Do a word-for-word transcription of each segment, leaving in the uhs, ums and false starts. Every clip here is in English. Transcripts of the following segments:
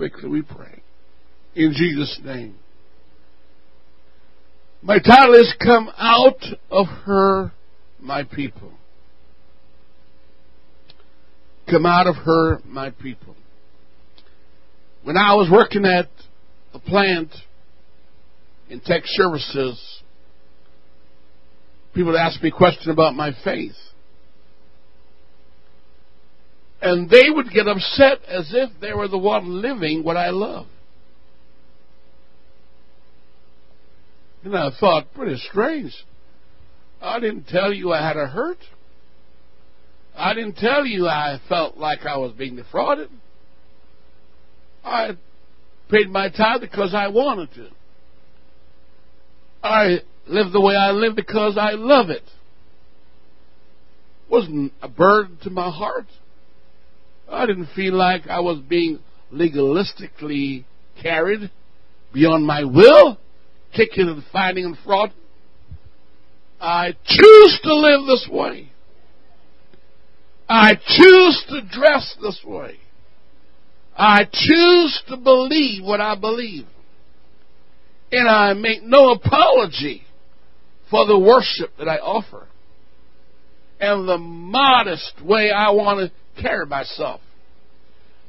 quickly we pray. In Jesus' name. My title is, Come Out of Her, My People. Come out of her, my people. When I was working at a plant in tech services, people asked me questions about my faith. And they would get upset as if they were the one living what I love. And I thought, pretty strange. I didn't tell you I had a hurt. I didn't tell you I felt like I was being defrauded. I paid my tithe because I wanted to. I lived the way I live because I love it. It wasn't a burden to my heart. I didn't feel like I was being legalistically carried beyond my will, kicking and fighting and fraud. I choose to live this way. I choose to dress this way. I choose to believe what I believe. And I make no apology for the worship that I offer and the modest way I want to carry myself,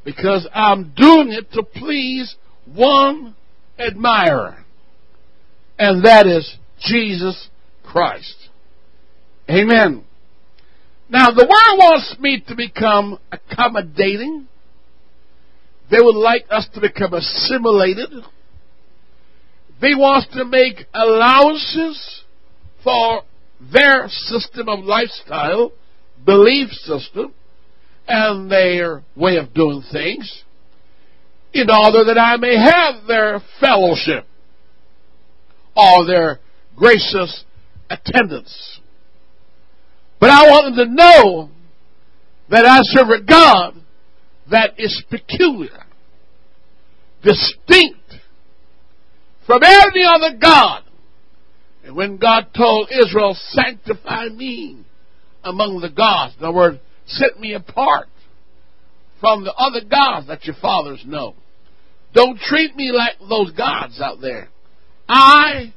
because I'm doing it to please one admirer, and that is Jesus Christ. Amen. Now, the world wants me to become accommodating. They would like us to become assimilated. They want to make allowances for their system of lifestyle, belief system, and their way of doing things, in order that I may have their fellowship or their gracious attendance. But I want them to know that I serve a God that is peculiar, distinct from every other God. And when God told Israel, sanctify me among the gods, in other words, set me apart from the other gods that your fathers know. Don't treat me like those gods out there. I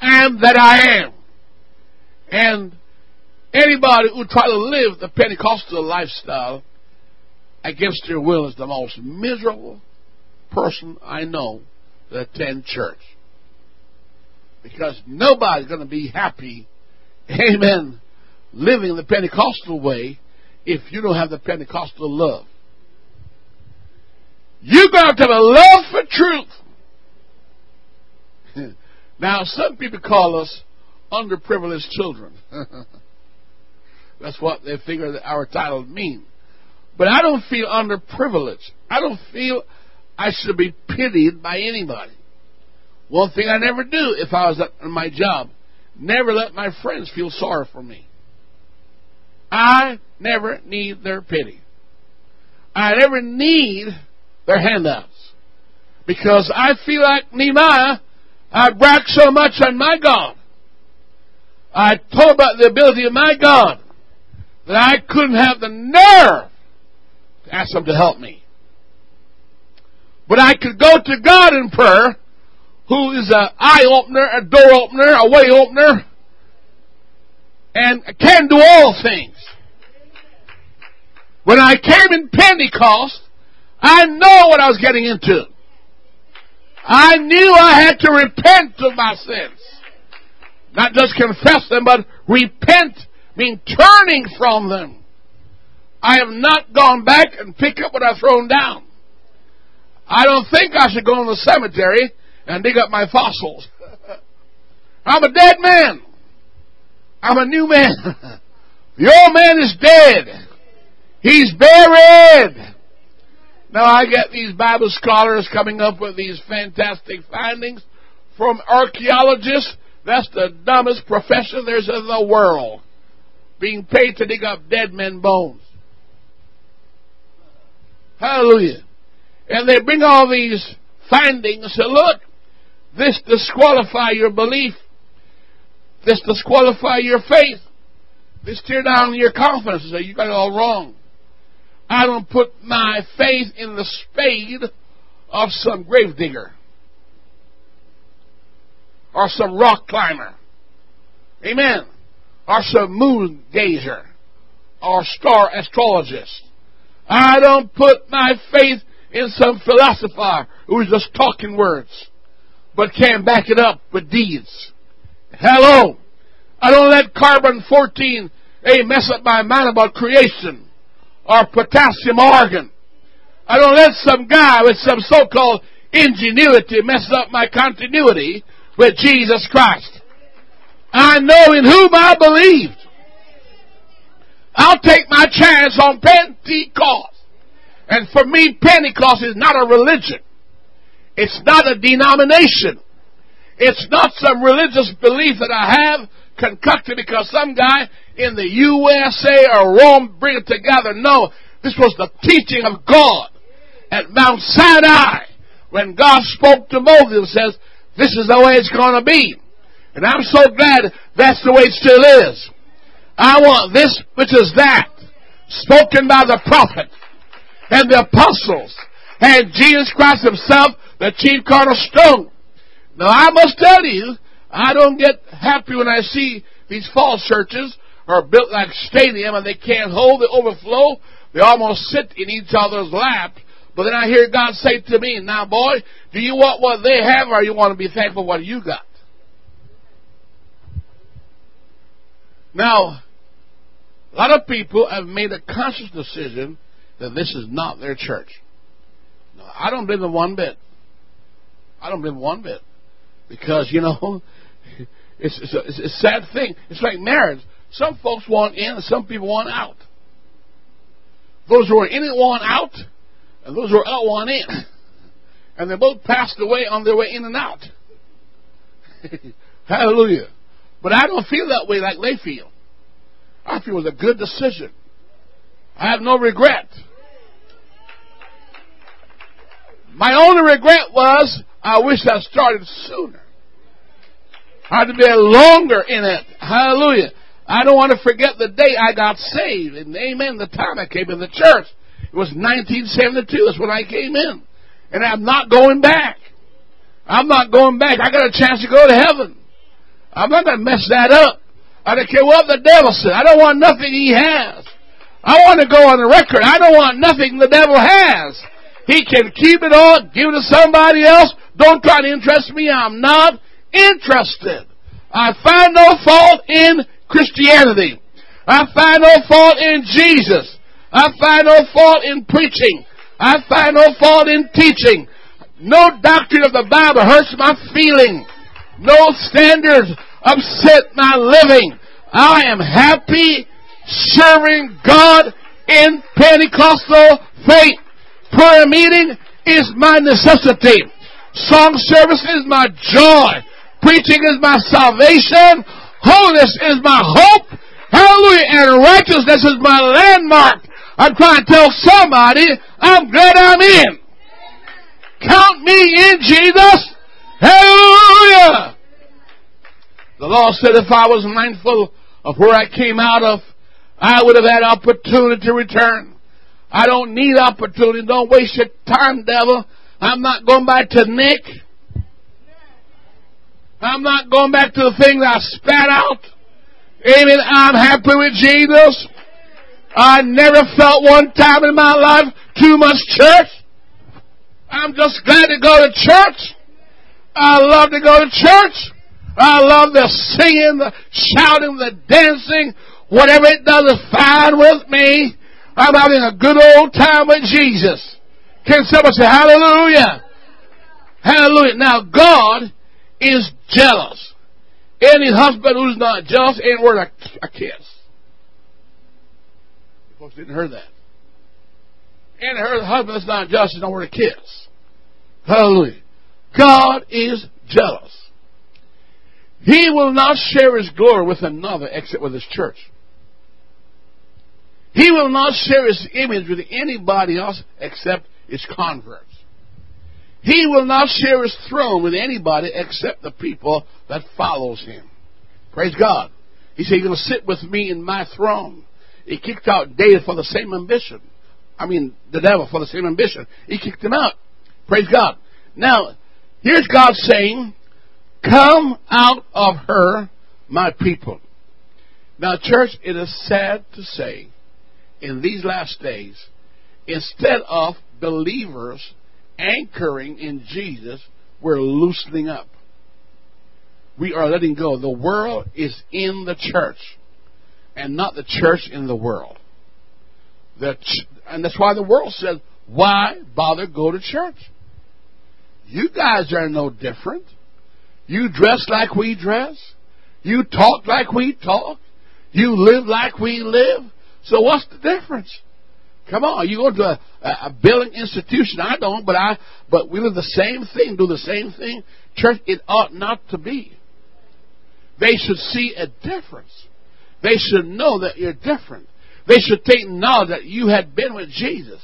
am that I am. And anybody who tries to live the Pentecostal lifestyle against their will is the most miserable person I know to attend church. Because nobody's going to be happy, amen, living the Pentecostal way if you don't have the Pentecostal love. You're going to have a love for truth. Now, some people call us underprivileged children. That's what they figure that our title means. But I don't feel underprivileged. I don't feel I should be pitied by anybody. One thing I never do if I was at my job, never let my friends feel sorry for me. I never need their pity. I never need their handouts. Because I feel like Nehemiah, I bragged so much on my God. I told about the ability of my God, that I couldn't have the nerve to ask them to help me. But I could go to God in prayer, who is an eye-opener, a door-opener, a way-opener, and can do all things. When I came in Pentecost, I know what I was getting into. I knew I had to repent of my sins. Not just confess them, but repent, mean turning from them. I have not gone back and pick up what I've thrown down. I don't think I should go in the cemetery and dig up my fossils. I'm a dead man. I'm a new man. The old man is dead. He's buried. Now I get these Bible scholars coming up with these fantastic findings from archaeologists. That's the dumbest profession there is in the world. Being paid to dig up dead men's bones. Hallelujah. And they bring all these findings and say, look, this disqualify your belief. This disqualify your faith. This tear down your confidence. And say, you got it all wrong. I don't put my faith in the spade of some grave digger or some rock climber, amen, or some moon gazer or star astrologist. I don't put my faith in some philosopher who's just talking words but can't back it up with deeds. Hello. I don't let carbon fourteen hey, mess up my mind about creation or potassium argon. I don't let some guy with some so-called ingenuity mess up my continuity with Jesus Christ. I know in whom I believed. I'll take my chance on Pentecost. And for me, Pentecost is not a religion. It's not a denomination. It's not some religious belief that I have concocted because some guy in the U S A or Rome bring it together. No, this was the teaching of God at Mount Sinai when God spoke to Moses and says, this is the way it's going to be. And I'm so glad that's the way it still is. I want this which is that spoken by the prophet and the apostles and Jesus Christ himself, the chief cornerstone. Now I must tell you, I don't get happy when I see these false churches are built like stadium and they can't hold the overflow. They almost sit in each other's lap. But then I hear God say to me, now boy, do you want what they have or you want to be thankful for what you got? Now, a lot of people have made a conscious decision that this is not their church. Now, I don't blame them one bit. I don't blame them one bit. Because, you know, it's, it's, a, it's a sad thing. It's like marriage. Some folks want in and some people want out. Those who are in it want out, and those who are out want in. And they both passed away on their way in and out. Hallelujah. But I don't feel that way like they feel. I feel it was a good decision. I have no regret. My only regret was I wish I started sooner. I had to be longer in it. Hallelujah. I don't want to forget the day I got saved. And amen, the time I came in the church. It was nineteen seventy-two. That's when I came in. And I'm not going back. I'm not going back. I got a chance to go to heaven. I'm not going to mess that up. I don't care what the devil said. I don't want nothing he has. I want to go on the record. I don't want nothing the devil has. He can keep it all, give it to somebody else. Don't try to interest me. I'm not interested. I find no fault in Christianity. I find no fault in Jesus. I find no fault in preaching. I find no fault in teaching. No doctrine of the Bible hurts my feeling. No standards upset my living. I am happy serving God in Pentecostal faith. Prayer meeting is my necessity. Song service is my joy. Preaching is my salvation. Holiness is my hope. Hallelujah. And righteousness is my landmark. I'm trying to tell somebody, I'm glad I'm in. Count me in, Jesus. Hallelujah. The Lord said if I was mindful of where I came out of, I would have had opportunity to return. I don't need opportunity. Don't waste your time, devil. I'm not going back to Nick. I'm not going back to the thing that I spat out. Amen. I'm happy with Jesus. I never felt one time in my life too much church. I'm just glad to go to church. I love to go to church. I love the singing, the shouting, the dancing. Whatever it does is fine with me. I'm having a good old time with Jesus. Can someone say hallelujah? Hallelujah. Now God is jealous. Any husband who's not jealous ain't worth a kiss. You folks didn't hear that. Any husband that's not jealous is not worth a kiss. Hallelujah. God is jealous. He will not share His glory with another except with His church. He will not share His image with anybody else except His converts. He will not share His throne with anybody except the people that follows Him. Praise God. He said, you're going to sit with me in my throne. He kicked out David for the same ambition. I mean, the devil for the same ambition. He kicked him out. Praise God. Now, here's God saying, come out of her, my people. Now, church, it is sad to say, in these last days, instead of believers anchoring in Jesus, we're loosening up. We are letting go. The world is in the church, and not the church in the world. The ch- and that's why the world says, why bother go to church? You guys are no different. You dress like we dress. You talk like we talk. You live like we live. So what's the difference? Come on, you go to a, a, a billing institution. I don't, but I but we live the same thing, do the same thing. Church, it ought not to be. They should see a difference. They should know that you're different. They should take knowledge that you had been with Jesus.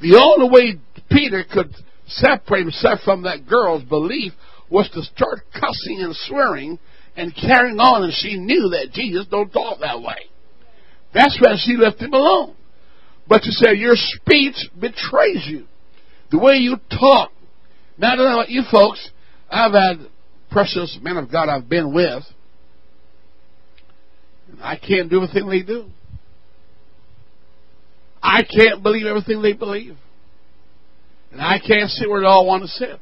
The only way Peter could separate himself from that girl's belief was to start cussing and swearing and carrying on, and she knew that Jesus don't talk that way. That's why she left him alone. But you say, your speech betrays you. The way you talk. Now, I don't know about you folks. I've had precious men of God I've been with. And I can't do everything they do. I can't believe everything they believe. And I can't sit where they all want to sit.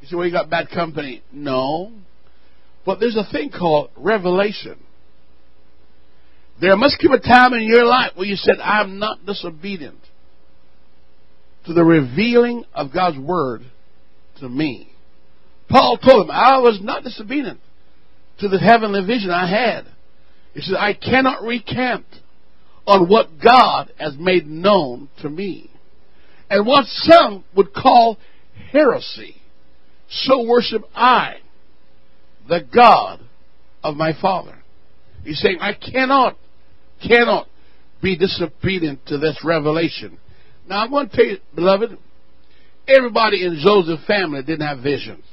You say, well, you got bad company. No. But there's a thing called revelation. There must come a time in your life where you said, I'm not disobedient to the revealing of God's Word to me. Paul told him, I was not disobedient to the heavenly vision I had. He said, I cannot recant on what God has made known to me. And what some would call heresy, so worship I, the God of my Father. He's saying, I cannot, cannot be disobedient to this revelation. Now, I'm going to tell you, beloved, everybody in Joseph's family didn't have visions.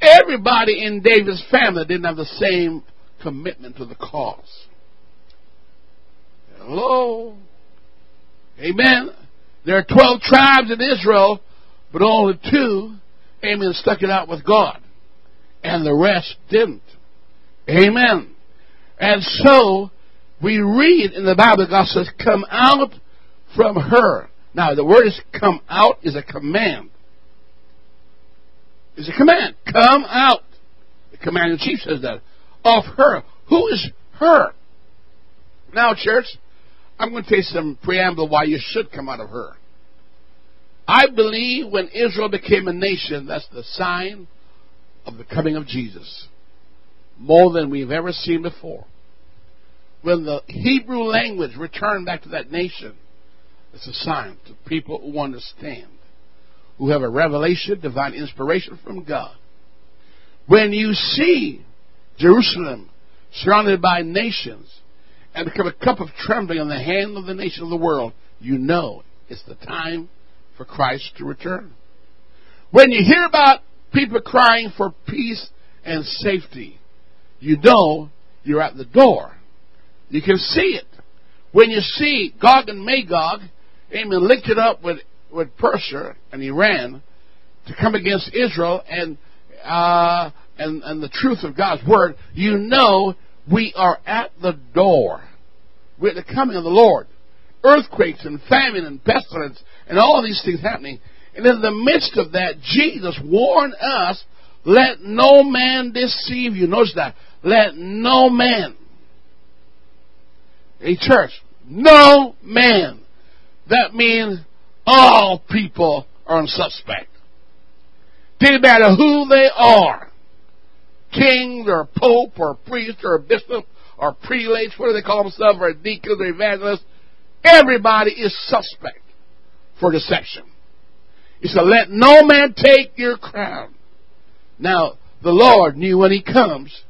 Everybody in David's family didn't have the same commitment to the cause. Hello? Amen? There are twelve tribes in Israel, but only two, amen, stuck it out with God. And the rest didn't. Amen. And so, we read in the Bible, God says, come out from her. Now, the word is come out is a command. It's a command. Come out. The commander-in-chief says that. Of her. Who is her? Now, church, I'm going to tell you some preamble why you should come out of her. I believe when Israel became a nation, that's the sign of the coming of Jesus. More than we've ever seen before. When the Hebrew language returned back to that nation, it's a sign to people who understand, who have a revelation, divine inspiration from God. When you see Jerusalem surrounded by nations and become a cup of trembling in the hand of the nation of the world, you know it's the time for Christ to return. When you hear about people crying for peace and safety, you know you're at the door. You can see it. When you see Gog and Magog, amen, linked it up with, with Persia and Iran to come against Israel and, uh, and, and the truth of God's Word, you know we are at the door. We're at the coming of the Lord. Earthquakes and famine and pestilence and all these things happening. And in the midst of that, Jesus warned us, let no man deceive you. Notice that. Let no man. Hey, church. No man. That means all people are on suspect. Didn't matter who they are. King or pope or priest or bishop or prelates, what do they call themselves, or deacons or evangelists. Everybody is suspect for deception. He said, let no man take your crown. Now, the Lord knew when He comes,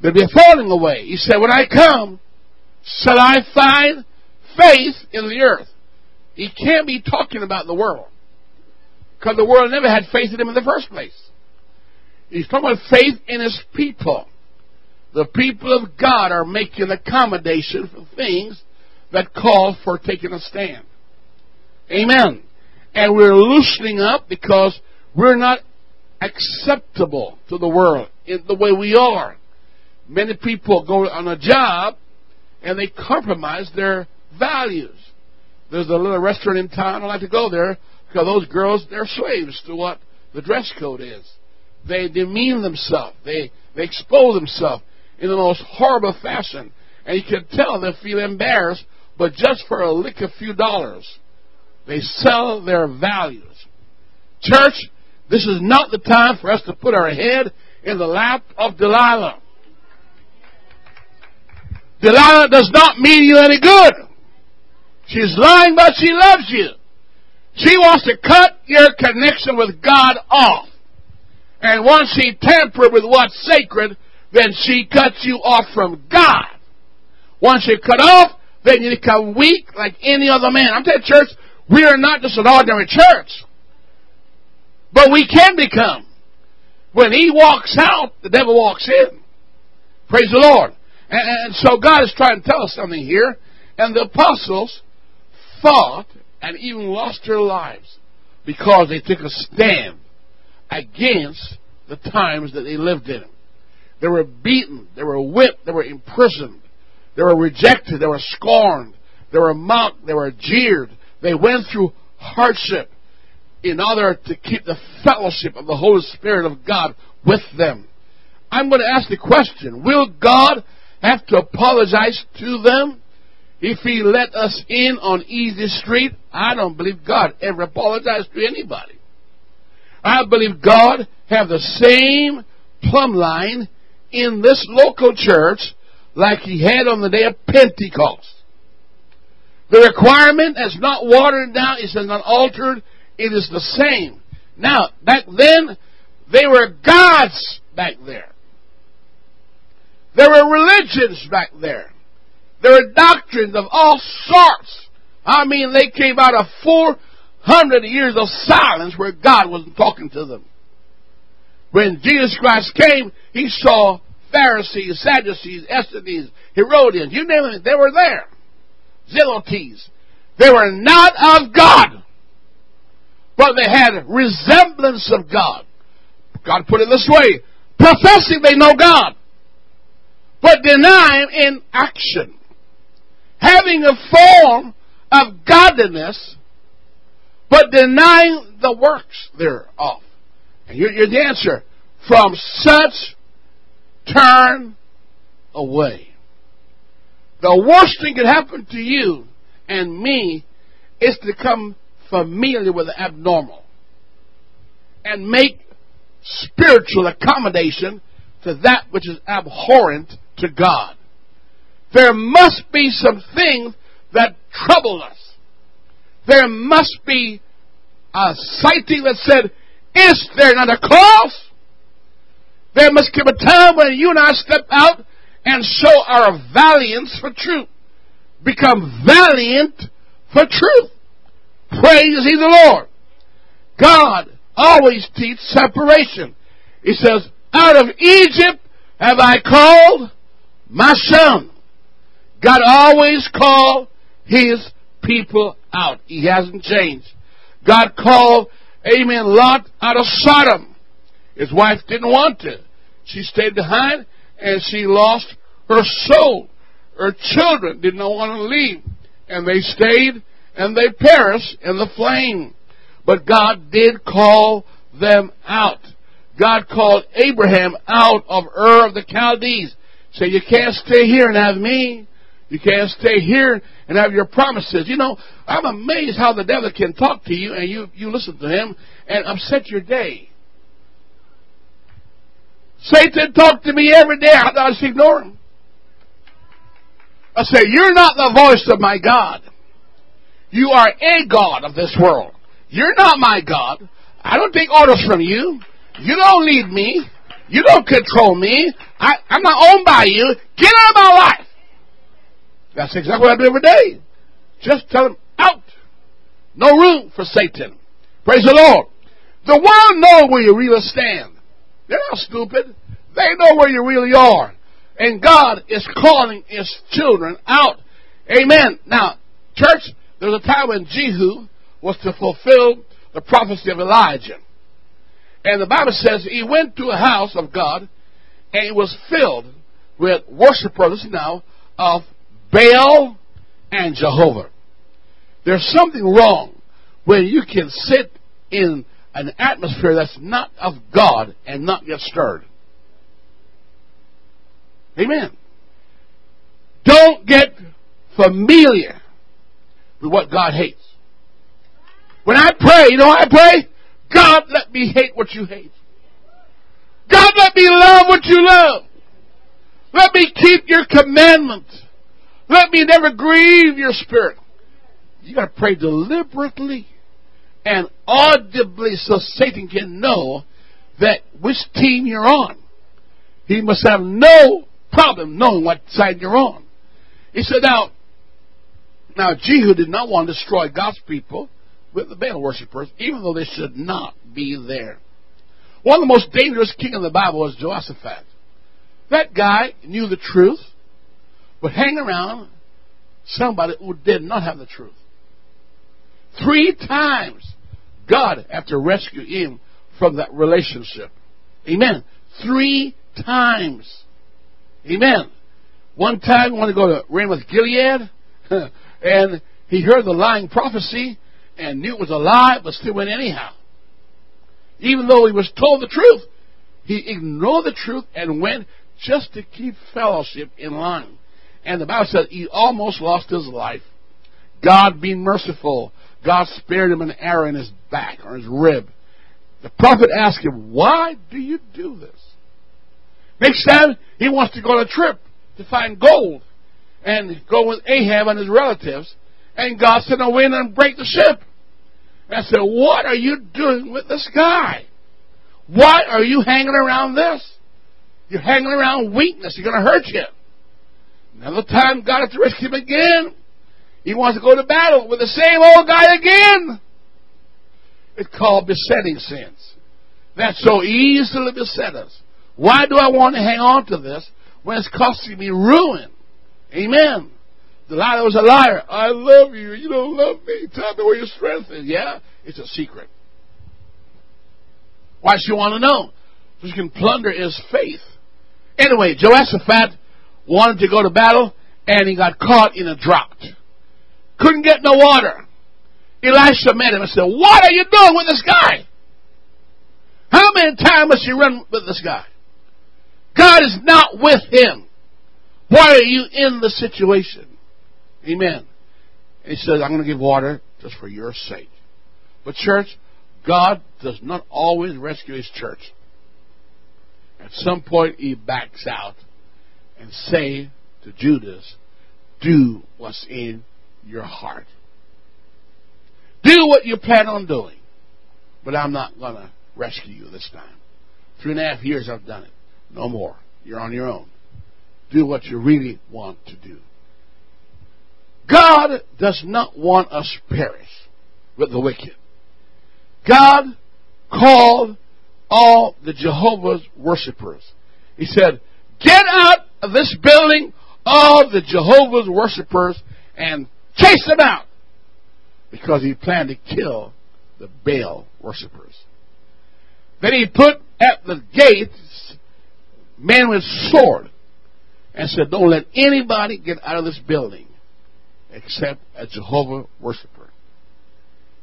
there'd be a falling away. He said, when I come, shall I find faith in the earth? He can't be talking about the world. Because the world never had faith in Him in the first place. He's talking about faith in His people. The people of God are making accommodation for things that call for taking a stand. Amen. and we're loosening up because we're not acceptable to the world in the way we are. Many people go on a job and they compromise their values. There's a little restaurant in town, I like to go there, because those girls, they're slaves to what the dress code is. They demean themselves. They, they expose themselves in the most horrible fashion. And you can tell they feel embarrassed, but just for a lick of few dollars, they sell their values. Church, this is not the time for us to put our head in the lap of Delilah. Delilah does not mean you any good. She's lying, but she loves you. She wants to cut your connection with God off. And once she tampered with what's sacred, then she cuts you off from God. Once you're cut off, then you become weak like any other man. I'm telling you, church, we are not just an ordinary church. But we can become. When he walks out, the devil walks in. Praise the Lord. And, and so God is trying to tell us something here. And the apostles fought and even lost their lives because they took a stand against the times that they lived in. They were beaten. They were whipped. They were imprisoned. They were rejected. They were scorned. They were mocked. They were jeered. They went through hardship in order to keep the fellowship of the Holy Spirit of God with them. I'm going to ask the question, will God have to apologize to them if He let us in on easy street? I don't believe God ever apologized to anybody. I believe God have the same plumb line in this local church like He had on the day of Pentecost. The requirement is not watered down, it is not altered, it is the same. Now, back then, they were gods back there. There were religions back there. There were doctrines of all sorts. I mean, they came out of four hundred years of silence where God wasn't talking to them. When Jesus Christ came, He saw Pharisees, Sadducees, Essenes, Herodians, you name it, they were there. Zealotes. They were not of God, but they had resemblance of God. God put it this way, professing they know God, but denying in action. Having a form of godliness, but denying the works thereof. And here's the answer. From such, turn away. The worst thing that could happen to you and me is to become familiar with the abnormal and make spiritual accommodation to that which is abhorrent to God. There must be some things that trouble us. There must be a sighting that said, is there not a cause? There must come a time when you and I step out and show our valiance for truth. Become valiant for truth. Praise ye the Lord. God always teaches separation. He says, out of Egypt have I called my son. God always called His people out. He hasn't changed. God called, amen, Lot out of Sodom. His wife didn't want to. She stayed behind and she lost her soul. Her children did not want to leave. And they stayed and they perished in the flame. But God did call them out. God called Abraham out of Ur of the Chaldees. He said, you can't stay here and have me. You can't stay here and have your promises. You know, I'm amazed how the devil can talk to you and you, you listen to him and upset your day. Satan talked to me every day. I just ignore him. I say, you're not the voice of my God. You are a God of this world. You're not my God. I don't take orders from you. You don't lead me. You don't control me. I, I'm not owned by you. Get out of my life. That's exactly what I do every day. Just tell him, out. No room for Satan. Praise the Lord. The world knows where you really stand. They're not stupid. They know where you really are. And God is calling His children out. Amen. Now, church, there was a time when Jehu was to fulfill the prophecy of Elijah. And the Bible says he went to a house of God, and he was filled with worshipers now of Baal and Jehovah. There's something wrong when you can sit in an atmosphere that's not of God and not get stirred. Amen. Don't get familiar with what God hates. When I pray, you know what I pray? God, let me hate what you hate. God, let me love what you love. Let me keep your commandments. Let me never grieve your spirit. You got to pray deliberately and audibly so Satan can know that which team you're on. He must have no problem knowing what side you're on. He said, now, now Jehu did not want to destroy God's people with the Baal worshippers, even though they should not be there. One of the most dangerous kings in the Bible was Jehoshaphat. That guy knew the truth, but hang around somebody who did not have the truth. Three times God had to rescue him from that relationship. Amen. Three times. Amen. One time he wanted to go to Ramoth Gilead, and he heard the lying prophecy and knew it was a lie, but still went anyhow. Even though he was told the truth, he ignored the truth and went just to keep fellowship in line. And the Bible says he almost lost his life. God be merciful. God spared him an arrow in his back or his rib. The prophet asked him, why do you do this? Next time, he wants to go on a trip to find gold and go with Ahab and his relatives. And God said, no, wind and break the ship. And I said, what are you doing with this guy? Why are you hanging around this? You're hanging around weakness. You're going to hurt you. Another time, God had to rescue him again. He wants to go to battle with the same old guy again. It's called besetting sins. That so easily beset us. Why do I want to hang on to this when it's costing me ruin? Amen. Delilah was a liar. I love you. You don't love me. Tell me where your strength is. Yeah, it's a secret. Why does she want to know? So she can plunder his faith. Anyway, Jehoshaphat wanted to go to battle, and he got caught in a drought. Couldn't get no water. Elisha met him and said, what are you doing with this guy? How many times must you run with this guy? God is not with him. Why are you in the situation? Amen. And he says, I'm going to give water just for your sake. But church, God does not always rescue his church. At some point, he backs out and say to Judas, do what's in your heart. Do what you plan on doing. But I'm not going to rescue you this time. Three and a half years I've done it. No more. You're on your own. Do what you really want to do. God does not want us to perish with the wicked. God called all the Jehovah's worshipers. He said, get out of this building, all the Jehovah's worshipers, and chase them out. Because he planned to kill the Baal worshipers. Then he put at the gates men with sword and said, don't let anybody get out of this building except a Jehovah worshiper.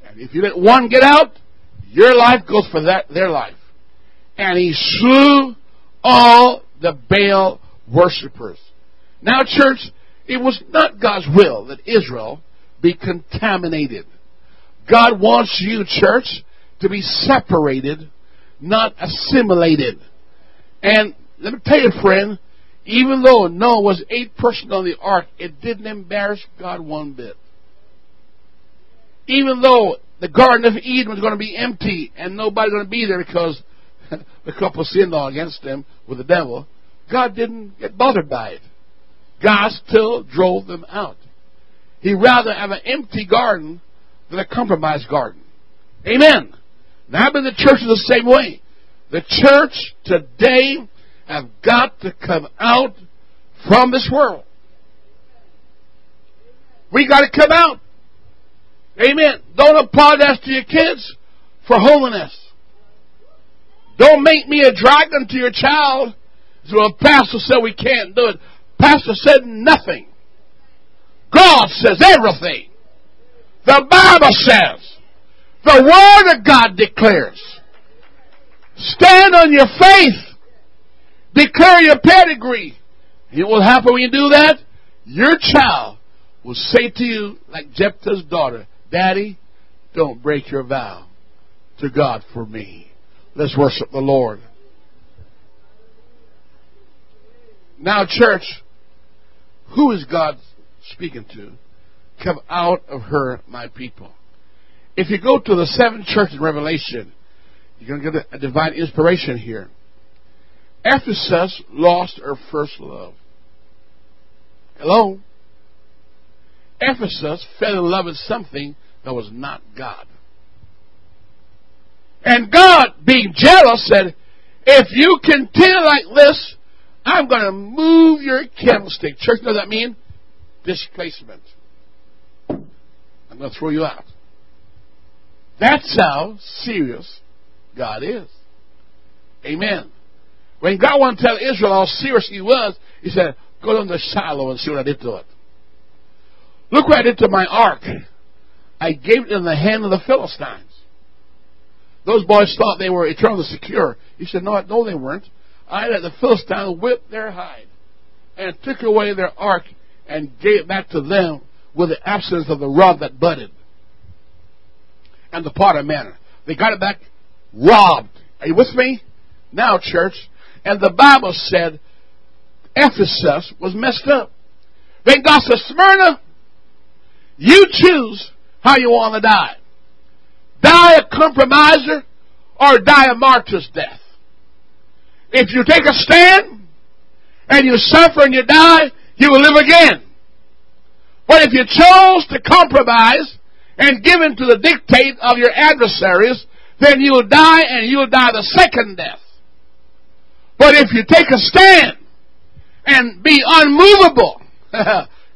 And if you let one get out, your life goes for that their life. And he slew all the Baal worshippers. Now, church, it was not God's will that Israel be contaminated. God wants you, church, to be separated, not assimilated. And let me tell you, friend, even though Noah was eight persons on the ark, it didn't embarrass God one bit. Even though the Garden of Eden was going to be empty and nobody going to be there because the couple sinned against them with the devil, God didn't get bothered by it. God still drove them out. He'd rather have an empty garden than a compromised garden. Amen. Now, I believe the church is the same way. The church today have got to come out from this world. We got to come out. Amen. Don't apply that to your kids for holiness. Don't make me a dragon to your child. So a pastor said we can't do it. Pastor said nothing. God says everything. The Bible says. The Word of God declares. Stand on your faith. Declare your pedigree. It will happen when you do that. Your child will say to you, like Jephthah's daughter, Daddy, don't break your vow to God for me. Let's worship the Lord. Now, church, who is God speaking to? Come out of her, my people. If you go to the seven churches in Revelation, you're going to get a divine inspiration here. Ephesus lost her first love. Hello? Ephesus fell in love with something that was not God. And God, being jealous, said, if you continue like this, I'm going to move your candlestick. Church, what does that mean? Displacement. I'm going to throw you out. That's how serious God is. Amen. When God wanted to tell Israel how serious He was, He said, go down to Shiloh and see what I did to it. Look what I did to my ark. I gave it in the hand of the Philistines. Those boys thought they were eternally secure. He said, no, no they weren't. I let the Philistines whip their hide and took away their ark and gave it back to them with the absence of the rod that budded and the potter manner. They got it back robbed. Are you with me? Now, church. And the Bible said Ephesus was messed up. Then God said, Smyrna, you choose how you want to die. Die a compromiser or die a martyr's death. If you take a stand and you suffer and you die, you will live again. But if you chose to compromise and give in to the dictate of your adversaries, then you will die and you will die the second death. But if you take a stand and be unmovable,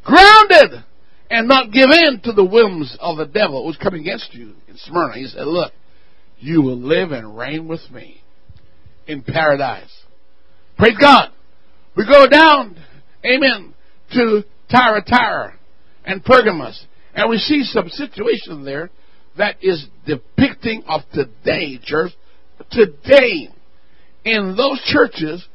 grounded, and not give in to the whims of the devil who's coming against you in Smyrna. He said, look, you will live and reign with me in paradise. Praise God. We go down, amen, to Thyatira and Pergamos. And we see some situation there that is depicting of today, church. Today, in those churches,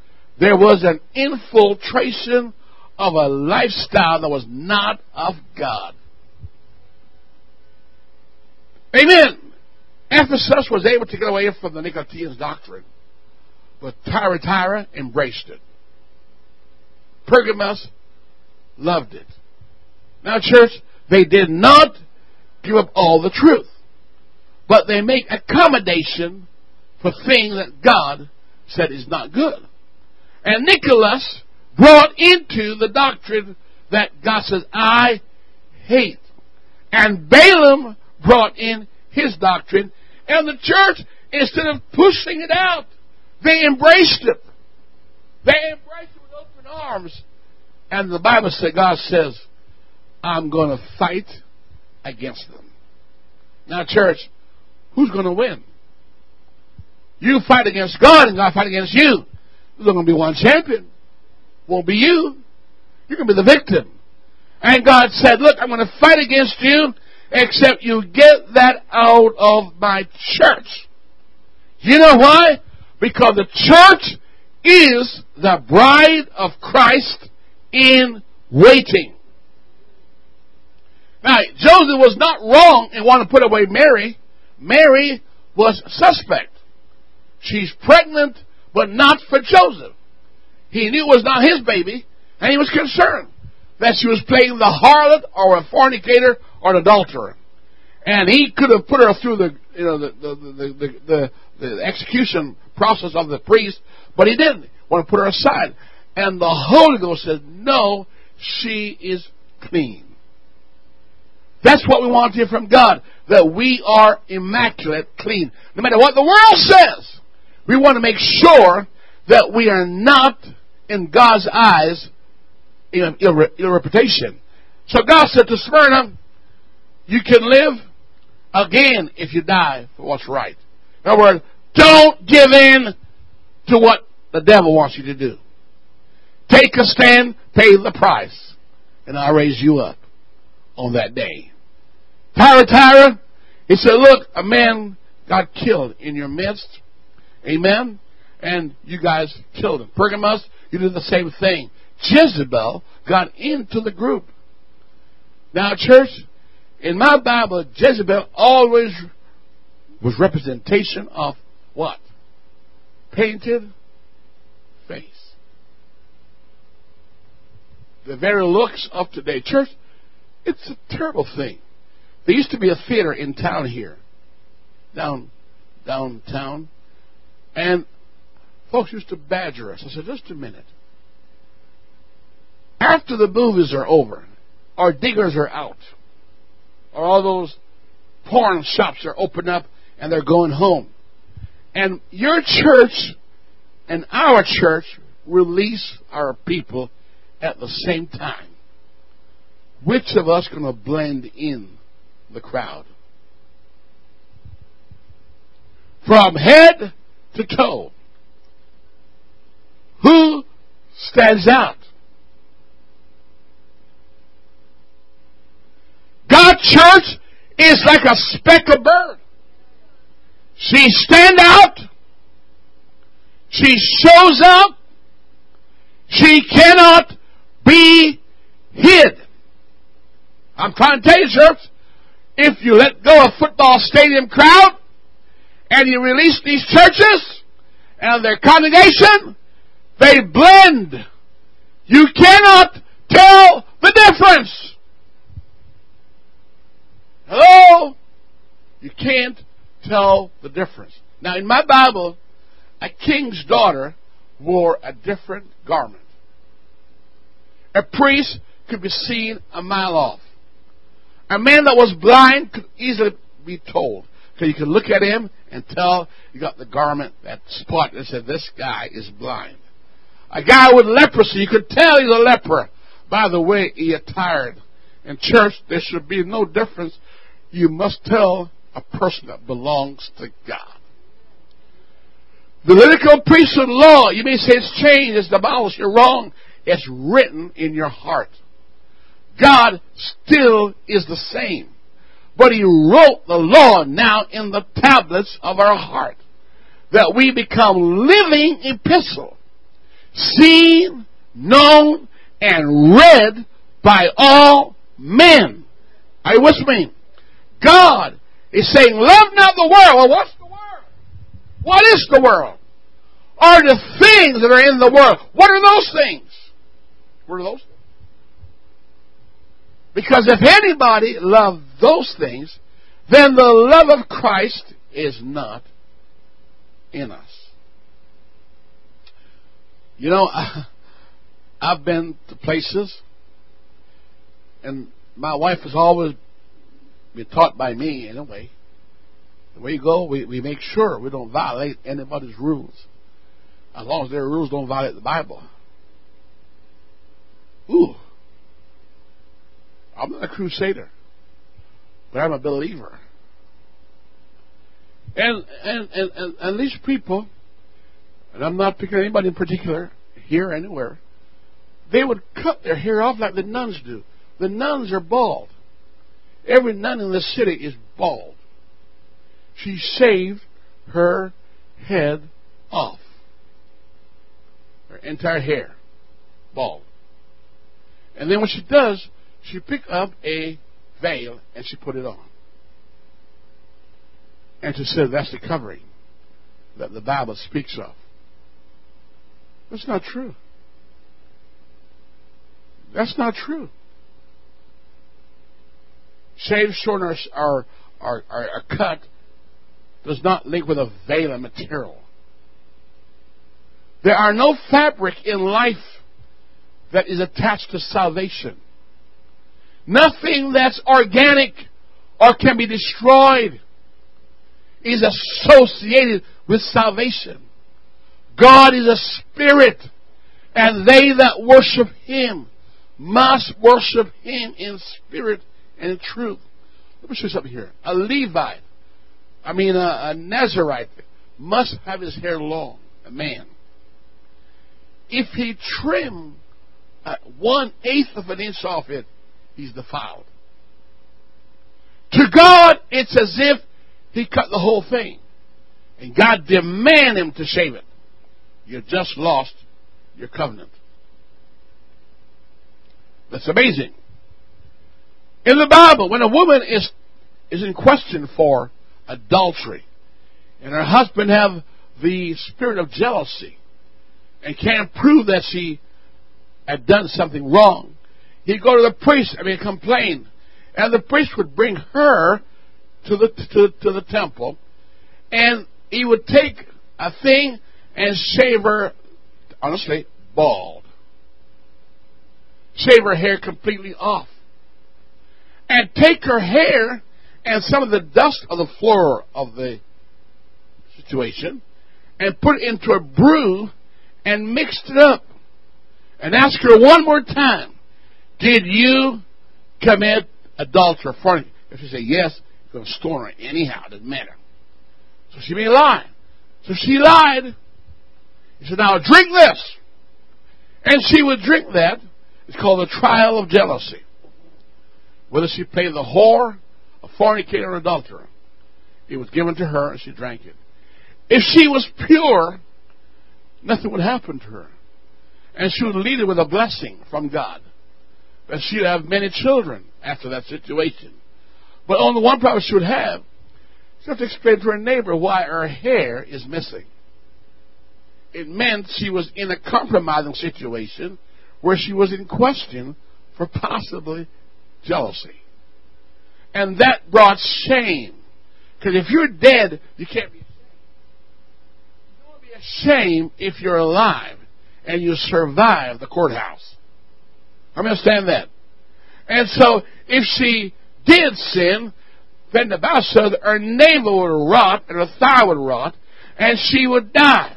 there was an infiltration of a lifestyle that was not of God. Amen. Ephesus was able to get away from the Nicodeans' doctrine, but Thyatira embraced it. Pergamos loved it. Now, church, they did not give up all the truth, but they make accommodation for things that God said is not good. And Nicholas brought into the doctrine that God says, I hate. And Balaam brought in his doctrine. And the church, instead of pushing it out, they embraced it. They embraced it with open arms. And the Bible says, God says, I'm going to fight against them. Now, church, who's going to win? You fight against God and God fight against you. There's not going to be one champion. Won't be you. You're going to be the victim. And God said, look, I'm going to fight against you, except you get that out of my church. You know why? Because the church is the bride of Christ in waiting. Now, Joseph was not wrong in wanting to put away Mary. Mary was suspect. She's pregnant, but not for Joseph. He knew it was not his baby, and he was concerned that she was playing the harlot or a fornicator or an adulterer. And he could have put her through the, you know, the, the, the, the, the, the execution process of the priest, but he didn't want to put her aside. And the Holy Ghost said, no, she is clean. That's what we want to hear from God, that we are immaculate, clean. No matter what the world says, we want to make sure that we are not in God's eyes in ill reputation. So God said to Smyrna, you can live again if you die for what's right. In other words, don't give in to what the devil wants you to do. Take a stand, pay the price, and I'll raise you up on that day. Thyatira, he said, look, a man got killed in your midst. Amen? And you guys killed him. Pergamos, you did the same thing. Jezebel got into the group. Now, church, in my Bible, Jezebel always was representation of what? Painted face. The very looks of today. Church, it's a terrible thing. There used to be a theater in town here, down downtown, and folks used to badger us. I said, just a minute. After the movies are over, our diggers are out, or all those porn shops are opened up and they're going home. And your church and our church release our people at the same time. Which of us going to blend in the crowd? From head to toe, who stands out? God's church is like a speck of bird. She stands out. She shows up. She cannot be hid. I'm trying to tell you, church, if you let go of football stadium crowd and you release these churches and their congregation, they blend. You cannot tell the difference. Hello? You can't tell the difference. Now, in my Bible, a king's daughter wore a different garment. A priest could be seen a mile off. A man that was blind could easily be told. Because you could look at him and tell you got the garment, that spot that said, this guy is blind. A guy with leprosy, you could tell he's a leper by the way he attired. In church, there should be no difference. You must tell a person that belongs to God. The Levitical priesthood law, you may say it's changed, it's abolished, you're wrong. It's written in your heart. God still is the same. But He wrote the law now in the tablets of our heart. That we become living epistle. Seen, known, and read by all men. Are you with me? God is saying, love not the world. Well, what's the world? What is the world? Are the things that are in the world? What are those things? What are those things? Because if anybody loved those things, then the love of Christ is not in us. You know, I've been to places, and my wife has always been taught by me, anyway. The way you go, we, we make sure we don't violate anybody's rules. As long as their rules don't violate the Bible. Ooh. I'm not a crusader, but I'm a believer. And and, and, and and these people, and I'm not picking anybody in particular, here or anywhere, they would cut their hair off like the nuns do. The nuns are bald. Every nun in the city is bald. She shaved her head off. Her entire hair. Bald. And then what she does, she picked up a veil and she put it on. And she said, that's the covering that the Bible speaks of. That's not true. That's not true. Shave, short, or, or, or, or cut does not link with a veil of material. There are no fabric in life that is attached to salvation. Nothing that's organic or can be destroyed is associated with salvation. God is a spirit, and they that worship Him must worship Him in spirit and in truth. Let me show you something here. A Levite, I mean a, a Nazirite, must have his hair long, a man. If he trim uh, one-eighth of an inch off it, he's defiled. To God, it's as if he cut the whole thing. And God demands him to shave it. You just lost your covenant. That's amazing. In the Bible, when a woman is, is in question for adultery, and her husband have the spirit of jealousy, and can't prove that she had done something wrong, he'd go to the priest, I mean, complain. And the priest would bring her to the to, to the temple, and he would take a thing and shave her, honestly, bald. Shave her hair completely off. And take her hair and some of the dust of the floor of the situation and put it into a brew and mixed it up. And ask her one more time, did you commit adultery? If she said yes, you're going to stone her anyhow. It doesn't matter. So she may lie. So she lied. He said, now drink this. And she would drink that. It's called the trial of jealousy. Whether she played the whore, a fornicator, or adulterer, it was given to her and she drank it. If she was pure, nothing would happen to her. And she would lead it with a blessing from God. That she would have many children after that situation. But on the one problem she would have, she would have to explain to her neighbor why her hair is missing. It meant she was in a compromising situation where she was in question for possibly jealousy. And that brought shame. Because if you're dead, you can't be ashamed. You don't want to be ashamed if you're alive and you survive the courthouse. I understand that. And so, if she did sin, then the Bible said her navel would rot and her thigh would rot and she would die.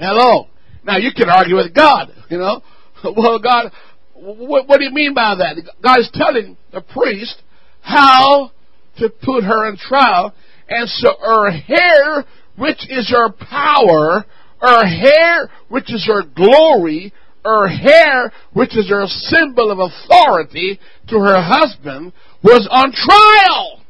Hello. Now, you can argue with God, you know. Well, God, what, what do you mean by that? God is telling the priest how to put her in trial. And so her hair, which is her power, her hair, which is her glory, her hair, which is her symbol of authority to her husband, was on trial.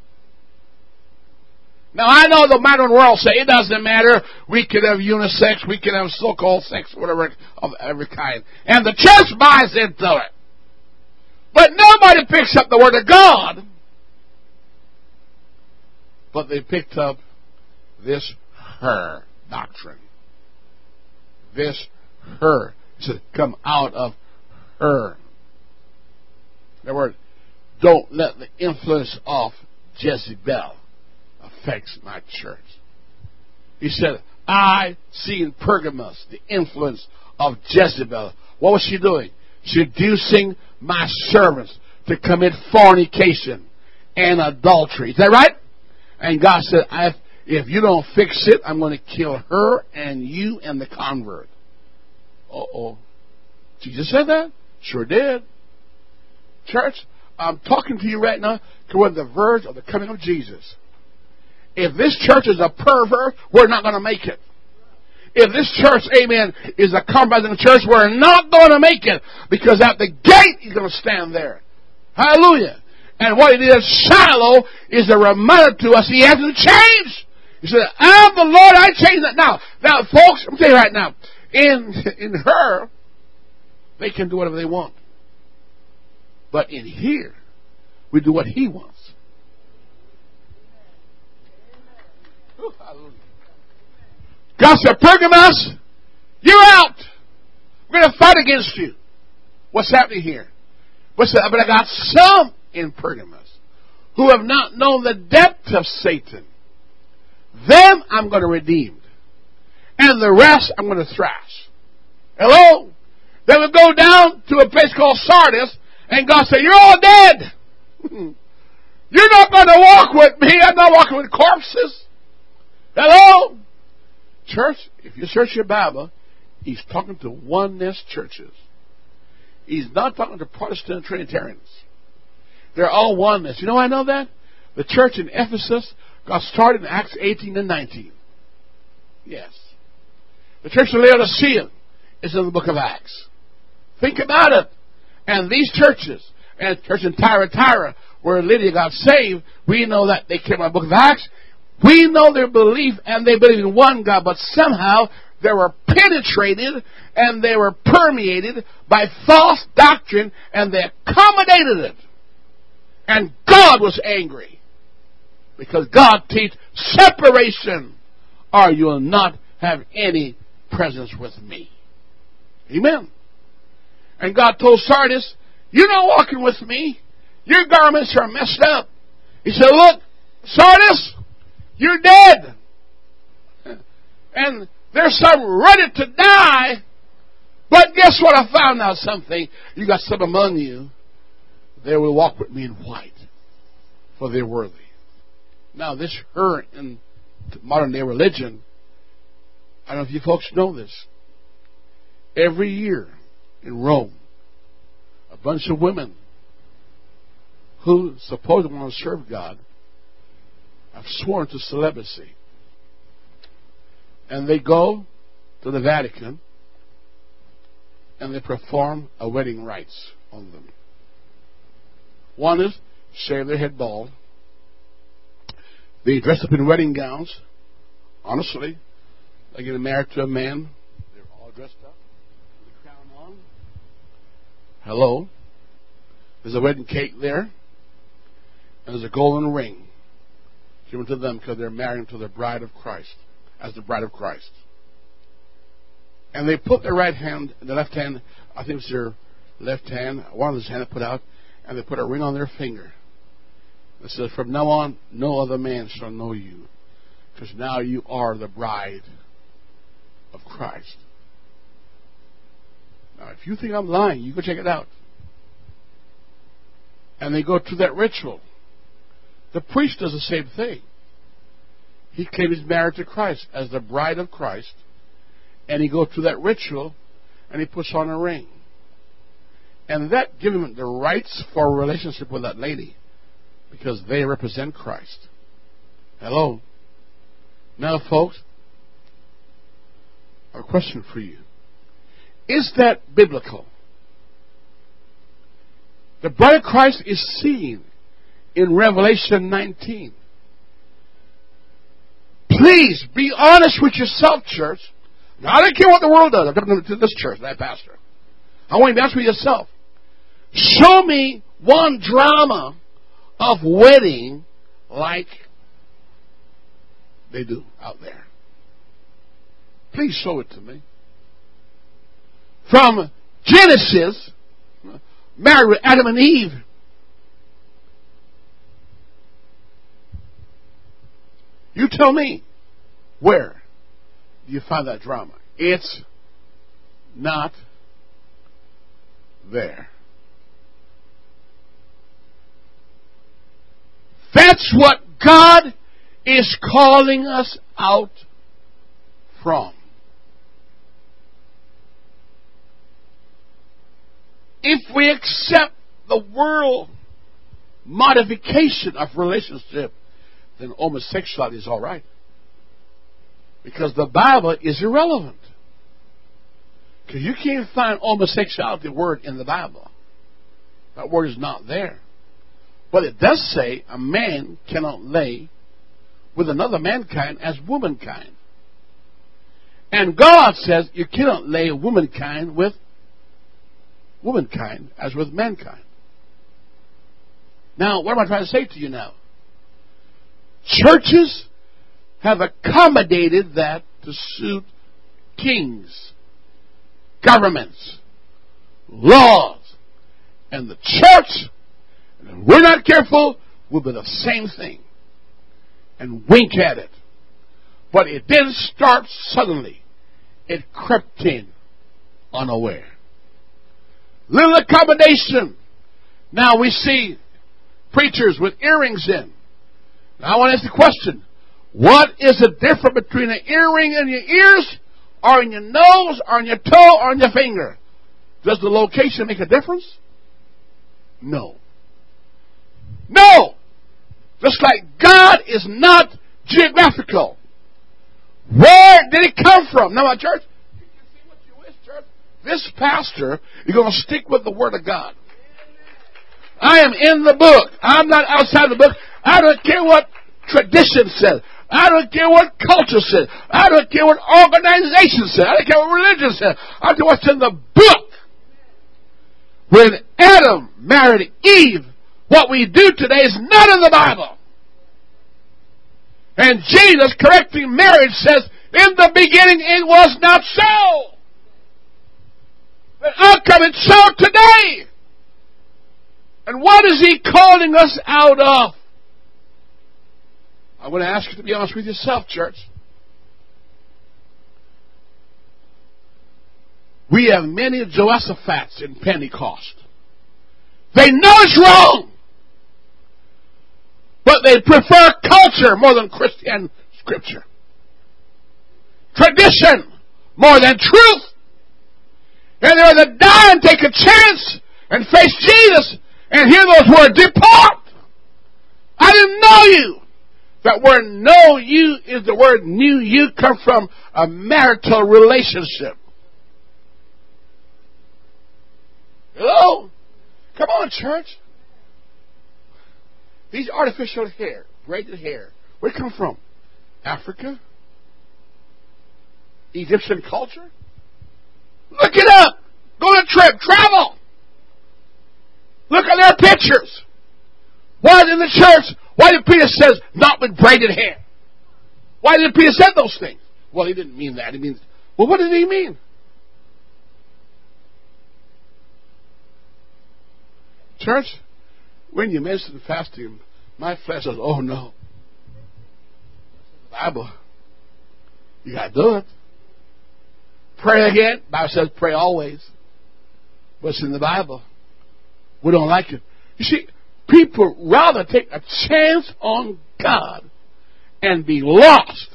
Now, I know the modern world say it doesn't matter. We can have unisex. We can have so-called sex, whatever, of every kind. And the church buys into it. But nobody picks up the Word of God. But they picked up this her doctrine. This her. It says, come out of her. In other words, don't let the influence of Jezebel affects my church. He said, I see in Pergamos the influence of Jezebel. What was she doing? Seducing my servants to commit fornication and adultery. Is that right? And God said, I, if you don't fix it, I'm going to kill her and you and the convert. Uh-oh. Jesus said that? Sure did. Church, I'm talking to you right now because we're on the verge of the coming of Jesus. If this church is a pervert, we're not going to make it. If this church, amen, is a compromising church, we're not going to make it. Because at the gate, you're going to stand there. Hallelujah. And what it is, Shiloh, is a reminder to us, he hasn't changed. He said, I'm the Lord, I change that now. Now, folks, let me tell you right now, in, in her, they can do whatever they want. But in here, we do what he wants. God said, Pergamos, you're out. We're going to fight against you. What's happening here? What's that? But I got some in Pergamos who have not known the depth of Satan. Them I'm going to redeem. And the rest I'm going to thrash. Hello? They will go down to a place called Sardis and God said, you're all dead. You're not going to walk with me. I'm not walking with corpses. Hello? Church, if you search your Bible, he's talking to oneness churches. He's not talking to Protestant Trinitarians. They're all oneness. You know how I know that? The church in Ephesus got started in Acts eighteen and nineteen. Yes. The church of Laodicea is in the book of Acts. Think about it. And these churches, and the church in Thyatira, where Lydia got saved, we know that they came out of the book of Acts. We know their belief, and they believe in one God, but somehow they were penetrated and they were permeated by false doctrine, and they accommodated it. And God was angry, because God teaches separation, or you will not have any presence with me. Amen. And God told Sardis, you're not walking with me. Your garments are messed up. He said, look, Sardis, you're dead. And there's some ready to die. But guess what? I found out something. You got some among you. They will walk with me in white, for they're worthy. Now, this hurt in modern day religion, I don't know if you folks know this. Every year in Rome, a bunch of women who supposedly want to serve God have sworn to celibacy. And they go to the Vatican and they perform a wedding rites on them. One is shave their head bald. They dress up in wedding gowns. Honestly, they get married to a man. They're all dressed up. The crown on. Hello. There's a wedding cake there. And there's a golden ring given to them because they're marrying to the bride of Christ, as the bride of Christ. And they put their right hand, the left hand, I think it's their left hand, one of those hands put out, and they put a ring on their finger. It says, from now on, no other man shall know you, because now you are the bride of Christ. Now, if you think I'm lying, you go check it out. And they go through that ritual. The priest does the same thing. He claims he's married to Christ as the bride of Christ, and he goes through that ritual, and he puts on a ring. And that gives him the rights for a relationship with that lady, because they represent Christ. Hello. Now, folks, a question for you. Is that biblical? The bride of Christ is seen in Revelation nineteen. Please be honest with yourself, church. Now, I don't care what the world does. I'm talking to this church, that pastor. I want you to ask for yourself. Show me one drama of wedding like they do out there. Please show it to me. From Genesis, married with Adam and Eve, you tell me, where do you find that drama? It's not there. That's what God is calling us out from. If we accept the world modification of relationship, then homosexuality is all right, because the Bible is irrelevant. Because you can't find homosexuality word in the Bible. That word is not there. But it does say a man cannot lay with another mankind as womankind. And God says you cannot lay womankind with womankind as with mankind. Now, what am I trying to say to you now? Churches have accommodated that to suit kings, governments, laws, and the church, and if we're not careful, will be the same thing and wink at it. But it didn't start suddenly. It crept in unaware. Little accommodation. Now we see preachers with earrings in. Now I want to ask the question, what is the difference between an earring in your ears, or in your nose, or on your toe, or on your finger? Does the location make a difference? No. No! Just like God is not geographical. Where did it come from? Now, my church, you can see what you wish, church. This pastor is going to stick with the Word of God. I am in the book. I'm not outside the book. I don't care what tradition says. I don't care what culture says. I don't care what organization says. I don't care what religion says. I don't care what's in the book. When Adam married Eve, what we do today is not in the Bible. And Jesus, correcting marriage, says, in the beginning it was not so. But how come it's so today? And what is He calling us out of? I want to ask you to be honest with yourself, church. We have many Josephats in Pentecost. They know it's wrong. But they prefer culture more than Christian Scripture. Tradition more than truth. And they're the die and take a chance and face Jesus and hear those words, depart. I didn't know you. That word know you is the word knew you come from a marital relationship. Hello? Come on, church. These artificial hair, braided hair, where did it come from? Africa? Egyptian culture? Look it up. Go on a trip. Travel. Look at their pictures. Why in the church? Why did Peter say not with braided hair? Why did Peter say those things? Well, he didn't mean that. He means, well, what did he mean? Church, when you mention fasting, my flesh says, oh no. Bible. You got to do it. Pray again. Bible says pray always. What's in the Bible? We don't like it. You see, people rather take a chance on God and be lost.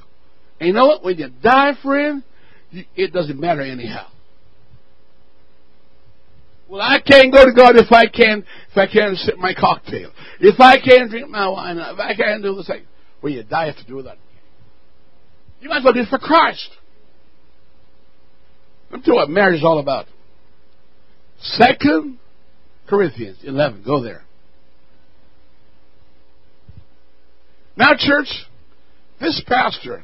And you know what? When you die, friend, it doesn't matter anyhow. Well, I can't go to God if I can't if I can't sip my cocktail. If I can't drink my wine, if I can't do this, like, well, you die, you have to do that. You might as well do it for Christ. Let me tell you what marriage is all about. Second Corinthians eleven. Go there. Now, church, this pastor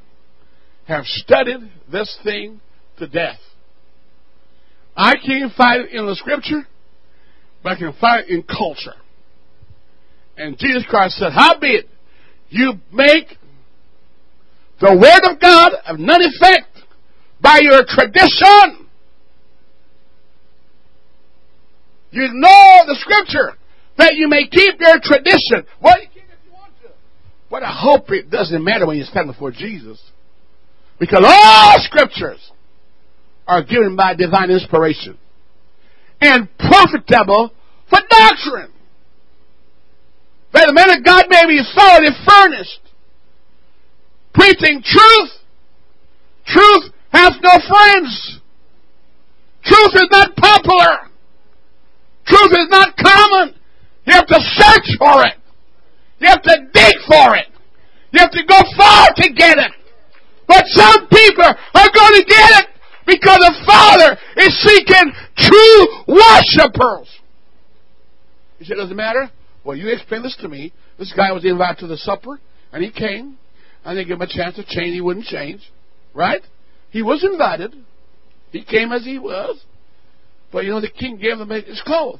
have studied this thing to death. I can't find it in the Scripture, but I can find it in culture. And Jesus Christ said, howbeit, you make the Word of God of none effect by your tradition. You know the Scripture that you may keep your tradition. What? But I hope it doesn't matter when you stand before Jesus. Because all Scriptures are given by divine inspiration and profitable for doctrine, that the man of God may be thoroughly furnished, preaching truth. Truth has no friends. Truth is not popular. Truth is not common. You have to search for it. You have to dig for it. You have to go far to get it. But some people are going to get it because the Father is seeking true worshipers. You say, it doesn't matter? Well, you explain this to me. This guy was invited to the supper, and he came. I didn't give him a chance to change. He wouldn't change. Right? He was invited. He came as he was. But, you know, the king gave him his clothes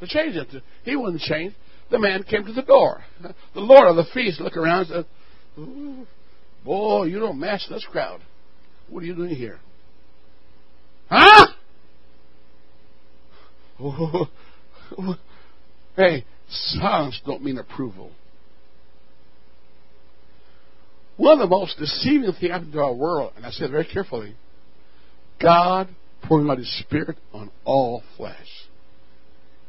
to change it. He wouldn't change. The man came to the door. The Lord of the feast looked around and said, ooh, boy, you don't match this crowd. What are you doing here? Huh? Oh, hey, silence don't mean approval. One of the most deceiving things happened to our world, and I said very carefully, God pouring out His Spirit on all flesh.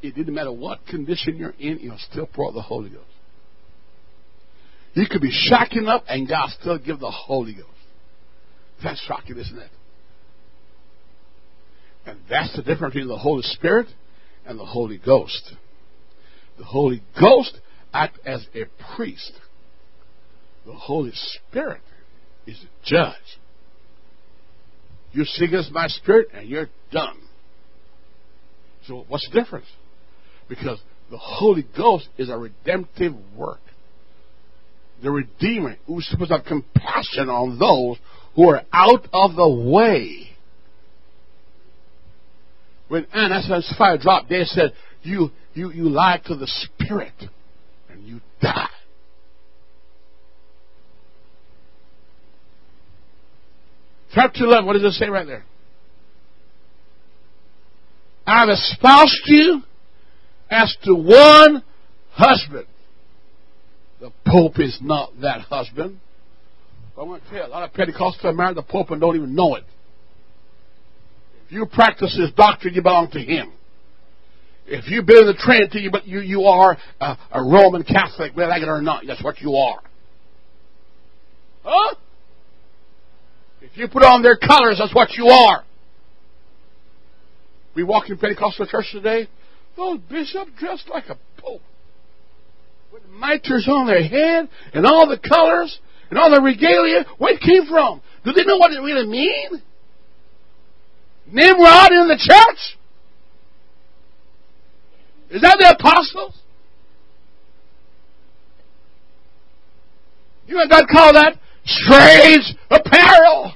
It didn't matter what condition you're in, you'll still pour out the Holy Ghost. You could be shacking up and God still give the Holy Ghost. That's shocking, isn't it? And that's the difference between the Holy Spirit and the Holy Ghost. The Holy Ghost act as a priest. The Holy Spirit is the judge. You sin against my spirit and you're done. So what's the difference? Because the Holy Ghost is a redemptive work. The Redeemer who's supposed to have compassion on those who are out of the way. When Ananias' fire dropped, they said, you, you, you lied to the Spirit and you died. Chapter eleven, what does it say right there? I have espoused you as to one husband. The Pope is not that husband. But I want to tell you, a lot of Pentecostals are married to the Pope and don't even know it. If you practice his doctrine, you belong to him. If you believe in the Trinity, but you, you are a, a Roman Catholic, whether I like it or not, that's what you are. Huh? If you put on their colors, that's what you are. We walk in Pentecostal church today, those bishops dressed like a pope. With mitres on their head, and all the colors, and all the regalia, where it came from. Do they know what it really means? Nimrod in the church? Is that the apostles? You and God call that strange apparel.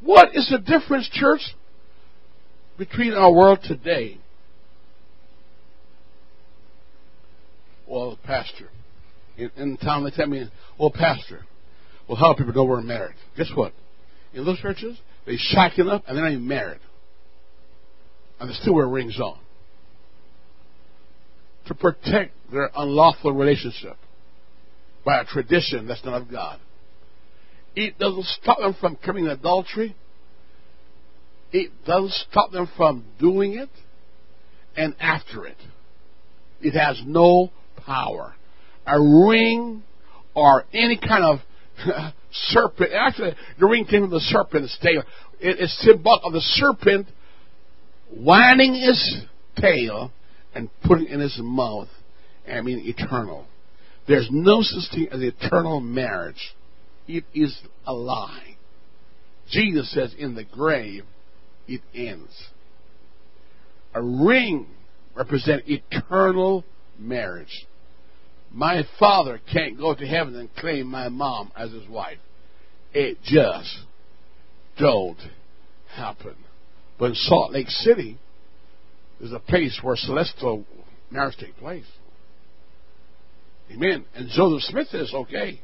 What is the difference, church, between our world today? Well, Pastor, in, in time they tell me, well, Pastor, well, how people don't wear married. Guess what? In those churches, they shacking up and they're not even married. And they still wear rings on. To protect their unlawful relationship by a tradition that's not of God. It doesn't stop them from committing adultery. It doesn't stop them from doing it and after it. It has no power. A ring or any kind of serpent. Actually, the ring came from the serpent's tail. It is symbolic of the serpent winding his tail and putting it in his mouth. I mean, eternal. There's no such thing as eternal marriage. It is a lie. Jesus says, in the grave, it ends. A ring represents eternal marriage. My father can't go to heaven and claim my mom as his wife. It just don't happen. But in Salt Lake City, there's a place where celestial marriage takes place. Amen. And Joseph Smith says, okay.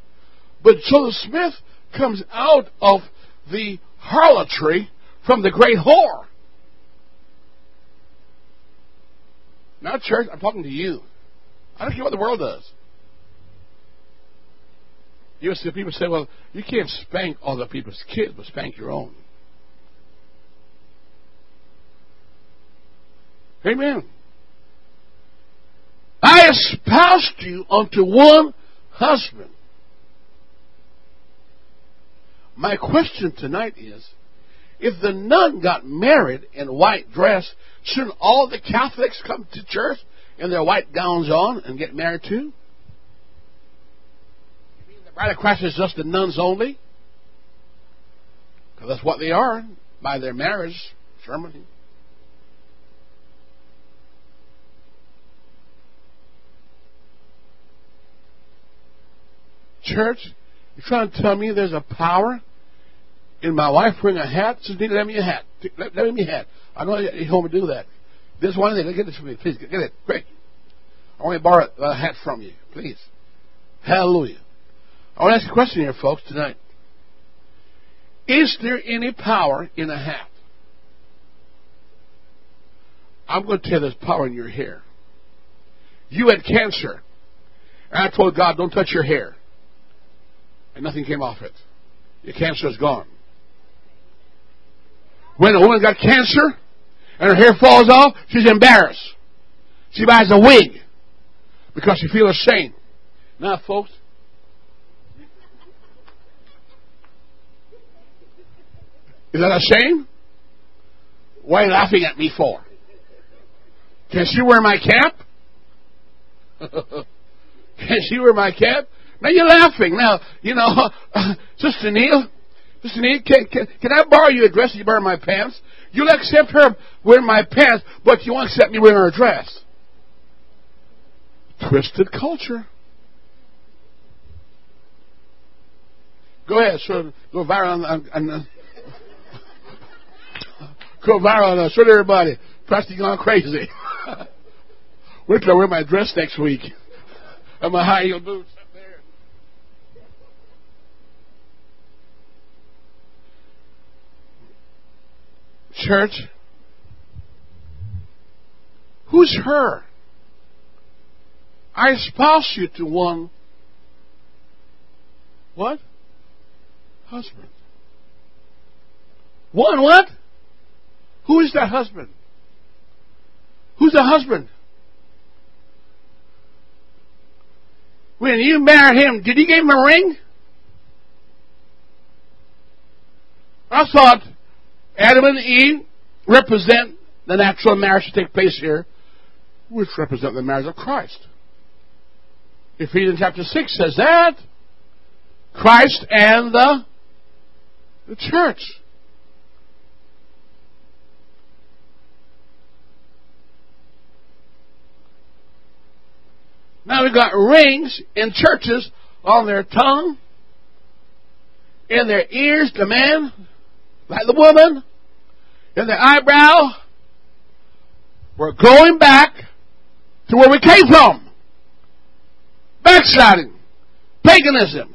But Joseph Smith comes out of the harlotry from the great whore. Now, church, I'm talking to you. I don't care what the world does. You see people say, well, you can't spank other people's kids, but spank your own. Amen. I espoused you unto one husband. My question tonight is, if the nun got married in white dress, shouldn't all the Catholics come to church in their white gowns on and get married too? You mean the bride of Christ is just the nuns only? Because that's what they are by their marriage ceremony. Church, you're trying to tell me there's a power in my wife wearing a hat? Says, Nita, let me a hat. Let, let me a hat. I know you're home to do that. There's one thing. Get this for me. Please, get it. Quick. I want to borrow a hat from you. Please. Hallelujah. I want to ask you a question here, folks, tonight. Is there any power in a hat? I'm going to tell you there's power in your hair. You had cancer. And I told God, don't touch your hair. And nothing came off it. Your cancer is gone. When a woman got cancer and her hair falls off, she's embarrassed. She buys a wig because she feels ashamed. Now, folks, is that a shame? What are you laughing at me for? Can she wear my cap? Can she wear my cap? Now you're laughing. Now, you know, Sister Neil, Sister Neil, can, can, can I borrow your dress if you borrow my pants? You'll accept her wearing my pants, but you won't accept me wearing her dress. Twisted culture. Go ahead, sir. Go viral on, on, on go viral on us. Show everybody. Pastor gone crazy. Where can I wear my dress next week? And my high heel boots up there. Church, who's her? I espouse you to one. What? Husband. One what? Who is that husband? Who's the husband? When you married him, did you give him a ring? I thought Adam and Eve represent the natural marriage to take place here, which represent the marriage of Christ. Ephesians chapter six says that. Christ and the, the church. Now we've got rings in churches on their tongue, in their ears, the man, like the woman, in their eyebrow. We're going back to where we came from. Backsliding, paganism.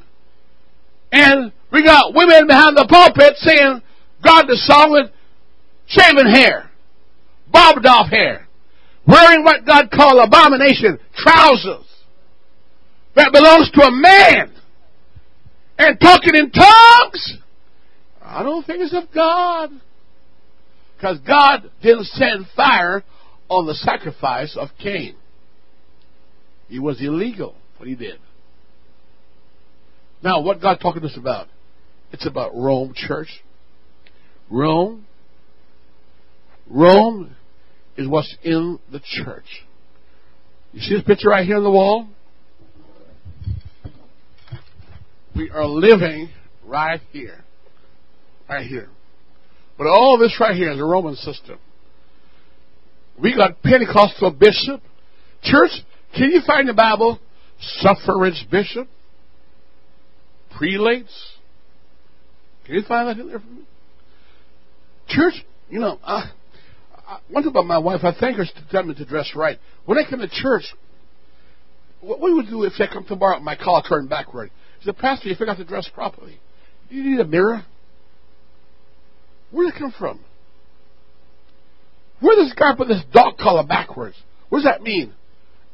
And we got women behind the pulpit saying God the song with shaven hair, bobbed off hair, wearing what God called abomination, trousers, that belongs to a man, and talking in tongues. I don't think it's of God, because God didn't send fire on the sacrifice of Cain. It was illegal what he did. Now, what God talking to us about? It's about Rome, church. Rome. Rome is what's in the church. You see this picture right here on the wall? We are living right here. Right here. But all this right here is a Roman system. We got Pentecostal bishop. Church, can you find the Bible? Suffrage bishop. Prelates. Can you find that in there for me? Church, you know, I, I, one thing about my wife, I thank her to tell me to dress right. When I come to church, what we would do if I come tomorrow and my collar turned backward? She said, Pastor, you forgot to dress properly. Do you need a mirror? Where did it come from? Where does God put this dog collar backwards? What does that mean?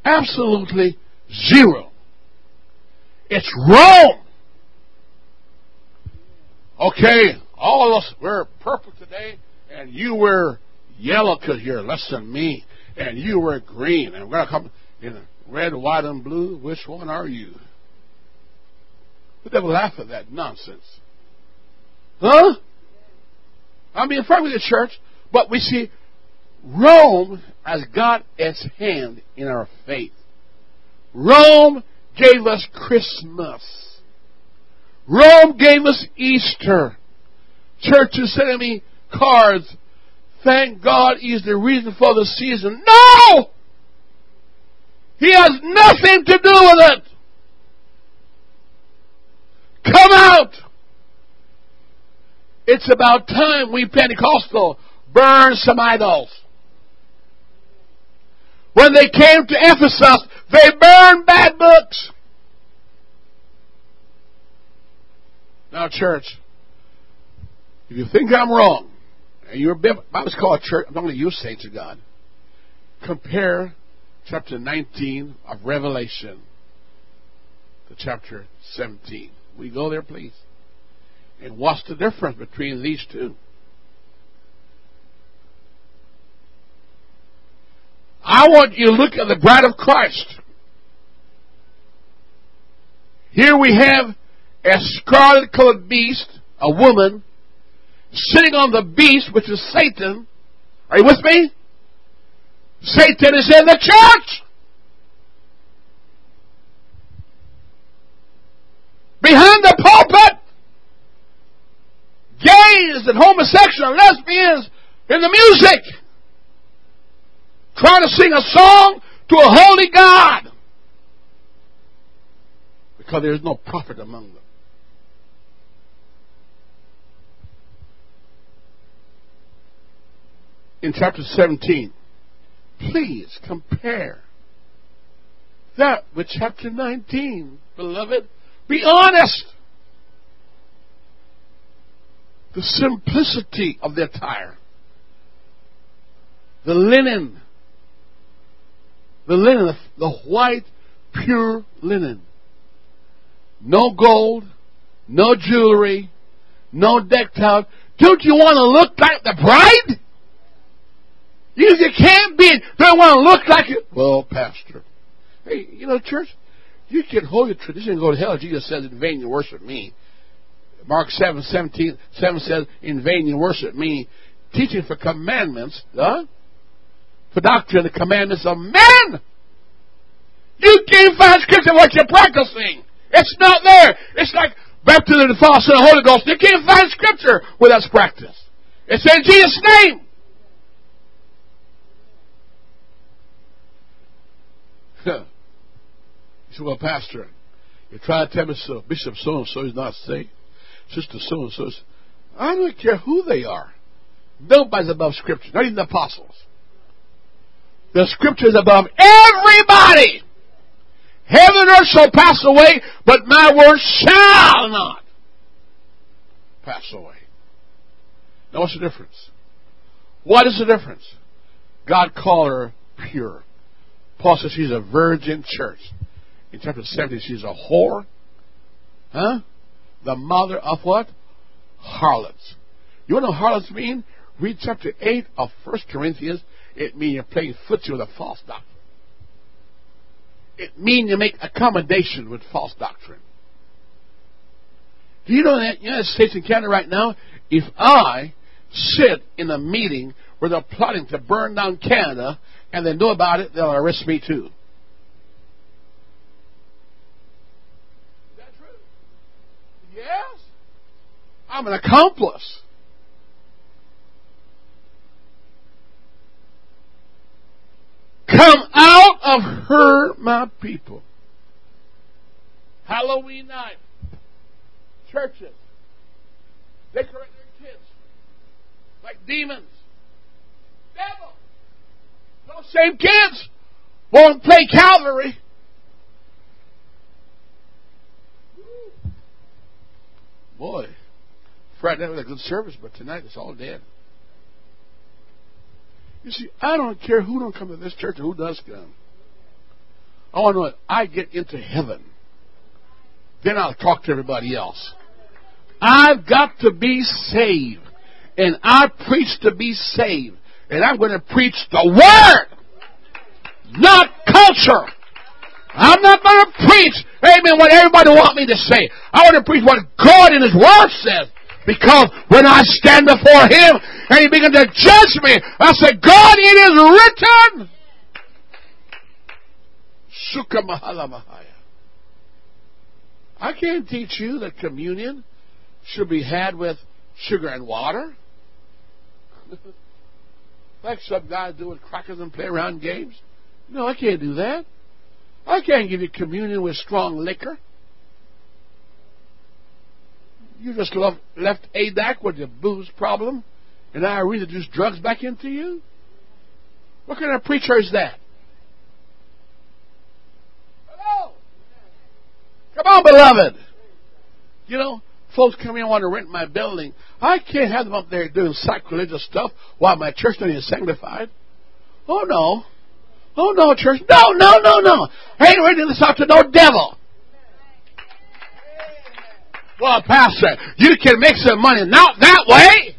Absolutely zero. It's wrong. Okay, all of us wear purple today, and you wear yellow because you're less than me, and you wear green, and we're going to come in red, white, and blue. Which one are you? The devil laugh at that nonsense. Huh? I mean, in front of the church, but we see Rome has got its hand in our faith. Rome gave us Christmas. Rome gave us Easter. Churches sending me cards. Thank God is the reason for the season. No! He has nothing to do with it. Come out. It's about time we Pentecostal burn some idols. When they came to Ephesus, they burned bad books. Now, church, if you think I'm wrong, and your Bible's called church, I'm only you saints of God. Compare chapter nineteen of Revelation to chapter seventeen. We go there, please. And what's the difference between these two? I want you to look at the bride of Christ. Here we have a scarlet-colored beast, a woman, sitting on the beast, which is Satan. Are you with me? Satan is in the church. behind the pulpit, gays and homosexual and lesbians in the music, trying to sing a song to a holy God, because there is no prophet among them. In chapter seventeen, please compare that with chapter nineteen, beloved. Be honest. The simplicity of their attire. The linen. The linen, the white, pure linen. No gold, no jewelry, no decked out. Don't you want to look like the bride? You just can't be. Don't want to look like it. Well, Pastor, hey, you know, church, you can hold your tradition and go to hell. Jesus says, "In vain you worship me." Mark seven seventeen seven says, "In vain you worship me, teaching for commandments, huh? for doctrine, the commandments of men." You can't find scripture what you're practicing. It's not there. It's like baptism in the Father, Son, and Holy Ghost. You can't find scripture where that's practiced. It's in Jesus' name. He said, "Well, Pastor, you try to tell me so. Bishop so-and-so is not saved. Sister so-and-so is..." I don't care who they are. Nobody's above Scripture, not even the apostles. The Scripture is above everybody. Heaven and earth shall pass away, but my word shall not pass away. Now, what's the difference? What is the difference? God called her pure. Paul says she's a virgin church. In chapter seventeen, she's a whore. Huh? The mother of what? Harlots. You want to know what harlots mean? Read chapter eight of First Corinthians. It means you're playing footsie with a false doctrine. It means you make accommodation with false doctrine. Do you know that in the United States and Canada right now, if I sit in a meeting where they're plotting to burn down Canada and they know about it, they'll arrest me too. Is that true? Yes. I'm an accomplice. Come out of her, my people. Halloween night. Churches. Decorate their kids like demons. Devil. Those same kids won't play Calvary. Boy, Friday night was a good service, but tonight it's all dead. You see, I don't care who don't come to this church or who does come. I want to know if I get into heaven, then I'll talk to everybody else. I've got to be saved. And I preach to be saved. And I'm going to preach the Word, not culture. I'm not going to preach, amen, what everybody wants me to say. I want to preach what God in His Word says. Because when I stand before Him and He begins to judge me, I say, "God, it is written." Sukha Mahala Mahaya. I can't teach you that communion should be had with sugar and water. Like some guys do with crackers and play around games. No, I can't do that. I can't give you communion with strong liquor. You just left, left A D A C with your booze problem, and I reintroduced drugs back into you? What kind of preacher is that? Hello? Come on, beloved. You know, folks come in and want to rent my building. I can't have them up there doing sacrilegious stuff while my church don't even sanctified. Oh, no. Oh, no, church. No, no, no, no. I ain't renting this out to no devil. Well, Pastor, you can make some money. Not that way.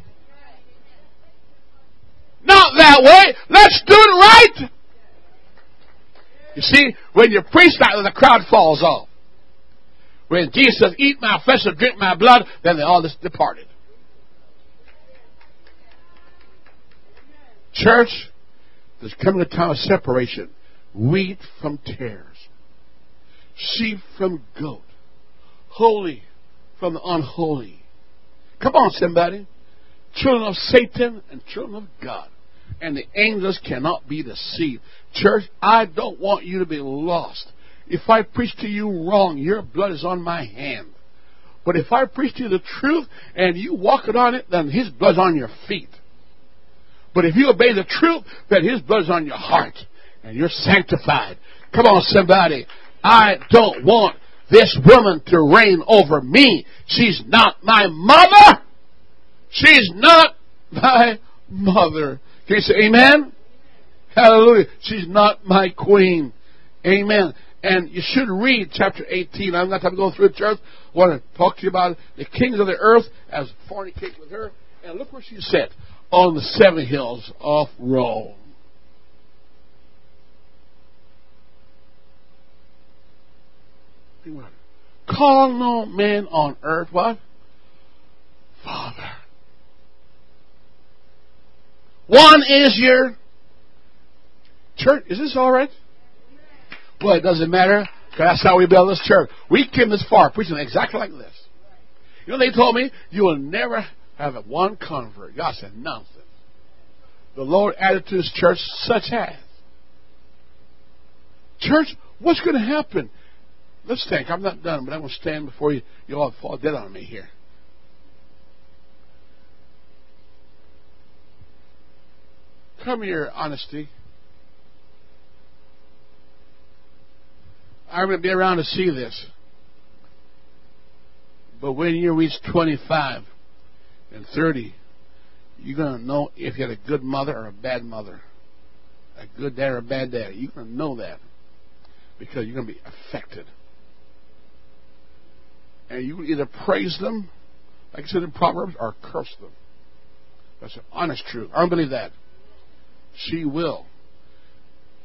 Not that way. Let's do it right. You see, when you preach that, the crowd falls off. When Jesus says, "Eat my flesh and drink my blood," then they all just departed. Church, there's coming a time of separation. Wheat from tares. Sheep from goat. holy from the unholy. Come on, somebody. Children of Satan and children of God. And the angels cannot be deceived. Church, I don't want you to be lost. If I preach to you wrong, your blood is on my hand. But if I preach to you the truth and you walk it on it, then His blood's on your feet. But if you obey the truth, then His blood's on your heart. And you're sanctified. Come on, somebody. I don't want this woman to reign over me. She's not my mother. She's not my mother. Can you say amen? Hallelujah. She's not my queen. Amen. And you should read chapter eighteen. I'm not going to go through the church. I want to talk to you about the kings of the earth as fornicate with her. And look where she sat on the seven hills of Rome. Call no man on earth, what? Father. One is your church. Is this all right? Well, it doesn't matter, because that's how we build this church. We came this far preaching exactly like this. You know, they told me, you will never have one convert. God said, nonsense. The Lord added to His church such as. Church, what's going to happen? Let's think. I'm not done, but I'm going to stand before you, you all fall dead on me here. Come here, honesty. I'm going to be around to see this. But when you reach twenty-five and thirty, you're going to know if you had a good mother or a bad mother. A good dad or a bad dad. You're going to know that. Because you're going to be affected. And you either praise them, like it said in Proverbs, or curse them. That's an honest truth. I don't believe that. She will.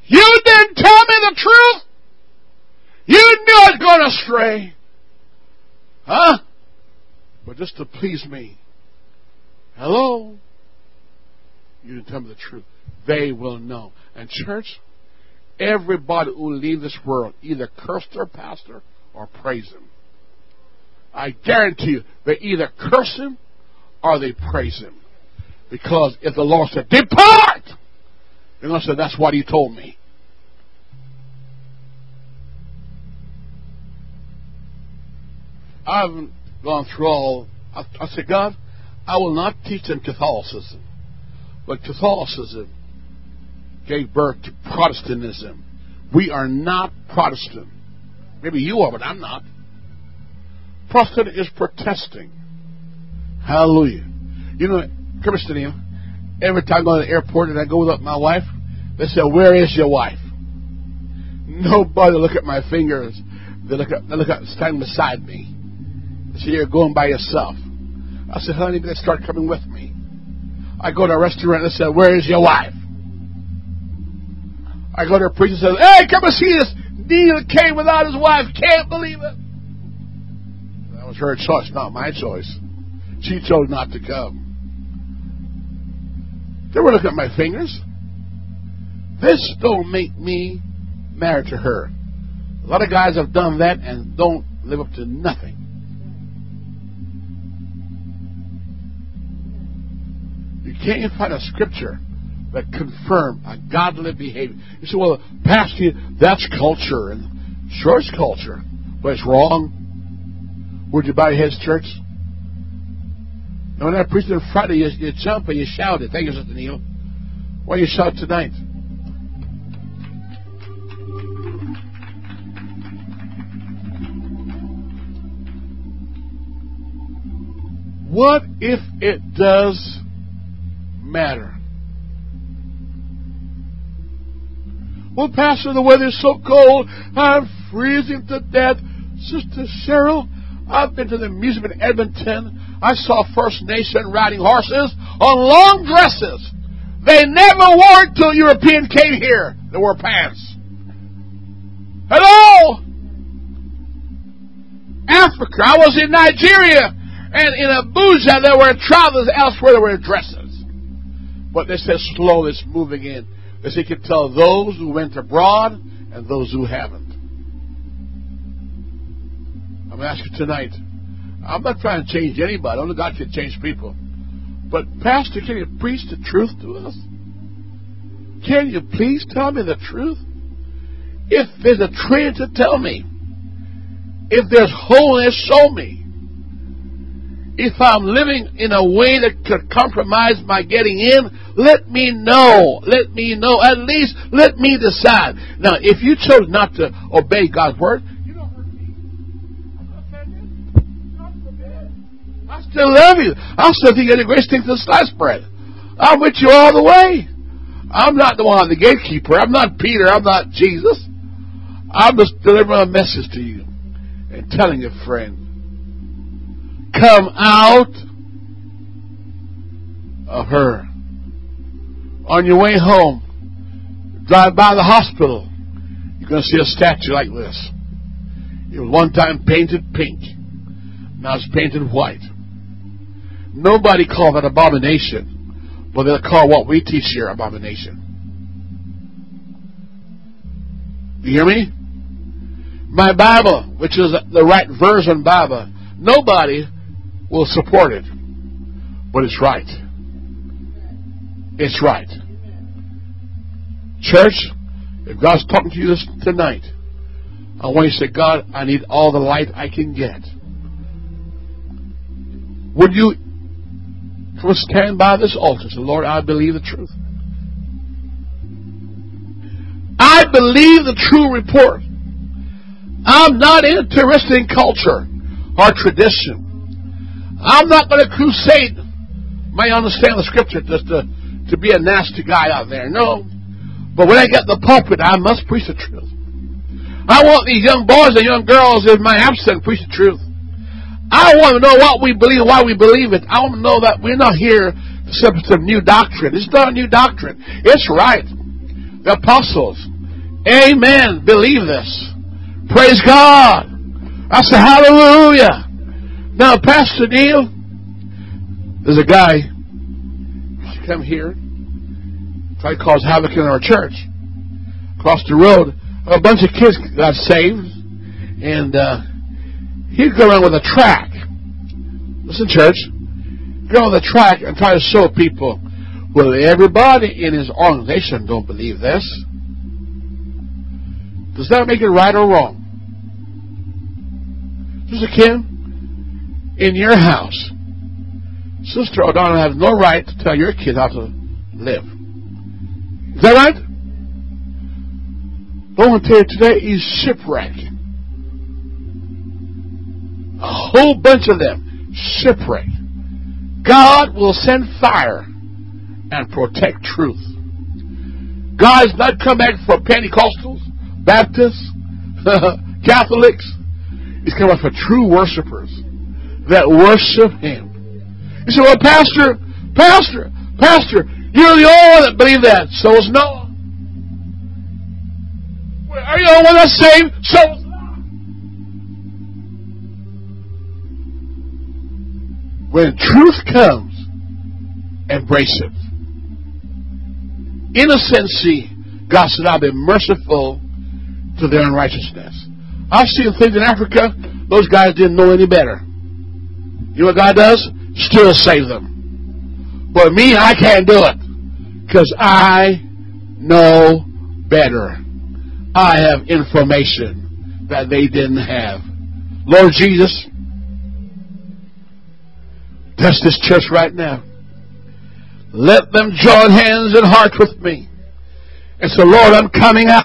You didn't tell me the truth! You knew I was going astray! Huh? But just to please me. Hello? You didn't tell me the truth. They will know. And church, everybody who leaves this world either cursed their pastor or praised him. I guarantee you, they either curse him or they praise him. Because if the Lord said, depart! They're going to say, that's what He told me. I haven't gone through all. I, I said, God, I will not teach them Catholicism. But Catholicism gave birth to Protestantism. We are not Protestant. Maybe you are, but I'm not. Protestant is protesting. Hallelujah. You know, Christian, every time I go to the airport and I go with my wife, they say, where is your wife? Nobody look at my fingers. They look up, they look up, stand beside me. They say, you're going by yourself. I said, honey, they start coming with me. I go to a restaurant and they say, where is your wife? I go to a preacher and says, hey, come and see this. Neil came without his wife. Can't believe it. That was her choice, not my choice. She chose not to come. They were looking at my fingers. This don't make me married to her. A lot of guys have done that and don't live up to nothing. You can't find a scripture that confirm a godly behavior. You say, well, Pastor, that's culture. And sure, it's culture, but it's wrong. Where'd you buy His church? And when I preached on Friday, you, you jump and you shouted. Thank you, Sister Neil. Why you shout tonight? What if it does matter? Well, Pastor, the weather's so cold, I'm freezing to death. Sister Cheryl, I've been to the museum in Edmonton. I saw First Nation riding horses on long dresses. They never wore it till European came here. They wore pants. Hello? Africa. I was in Nigeria, and in Abuja, there were trousers. Elsewhere, there were dresses. But they said, slow, it's moving in. As He can tell those who went abroad and those who haven't. I'm going to ask you tonight. I'm not trying to change anybody. Only God can change people. But, Pastor, can you preach the truth to us? Can you please tell me the truth? If there's a trend to tell me, if there's holiness, show me. If I'm living in a way that could compromise my getting in, let me know. Let me know. At least let me decide. Now, if you chose not to obey God's word, you don't hurt me. I'm not offended. God forbid. I still love you. I still think you're the greatest thing to sliced bread. I'm with you all the way. I'm not the one, the gatekeeper. I'm not Peter. I'm not Jesus. I'm just delivering a message to you and telling your friend. Come out of her. On your way home, drive by the hospital. You're going to see a statue like this. It was one time painted pink. Now it's painted white. Nobody called that abomination, but they'll call what we teach here abomination. You hear me? My Bible, which is the right version Bible, nobody will support it, but it's right. It's right. Church, if God's talking to you this tonight, I want you to say, God, I need all the light I can get. Would you stand by this altar and say, Lord, I believe the truth. I believe the true report. I'm not interested in culture or tradition. I'm not going to crusade my understanding of the scripture just to, to be a nasty guy out there. No. But when I get the pulpit, I must preach the truth. I want these young boys and young girls in my absence to preach the truth. I want to know what we believe and why we believe it. I want to know that we're not here to subject to new doctrine. It's not a new doctrine. It's right. The apostles. Amen. Believe this. Praise God. I said, hallelujah. Now, Pastor Neil, there's a guy who's come here, tried to cause havoc in our church. Across the road, a bunch of kids got saved, and uh, he'd go around with a track. Listen, church, go on the track and try to show people, well, everybody in his organization don't believe this. Does that make it right or wrong? Sister Kim, in your house, Sister O'Donnell has no right to tell your kid how to live. Is that right? But I want to tell you today is shipwreck. A whole bunch of them shipwreck. God will send fire and protect truth. God has not come back for Pentecostals, Baptists, Catholics. He's coming for true worshipers that worship Him. You say, well, Pastor, Pastor, Pastor, you're the only one that believed that. So is Noah. Well, are you the only one that's saved? So is Lot. When truth comes, embrace it. Innocency, God said, I'll be merciful to their unrighteousness. I've seen things in Africa, those guys didn't know any better. You know what God does? Still save them. But me, I can't do it. Because I know better. I have information that they didn't have. Lord Jesus, bless this church right now. Let them join hands and hearts with me. And so, Lord, I'm coming out.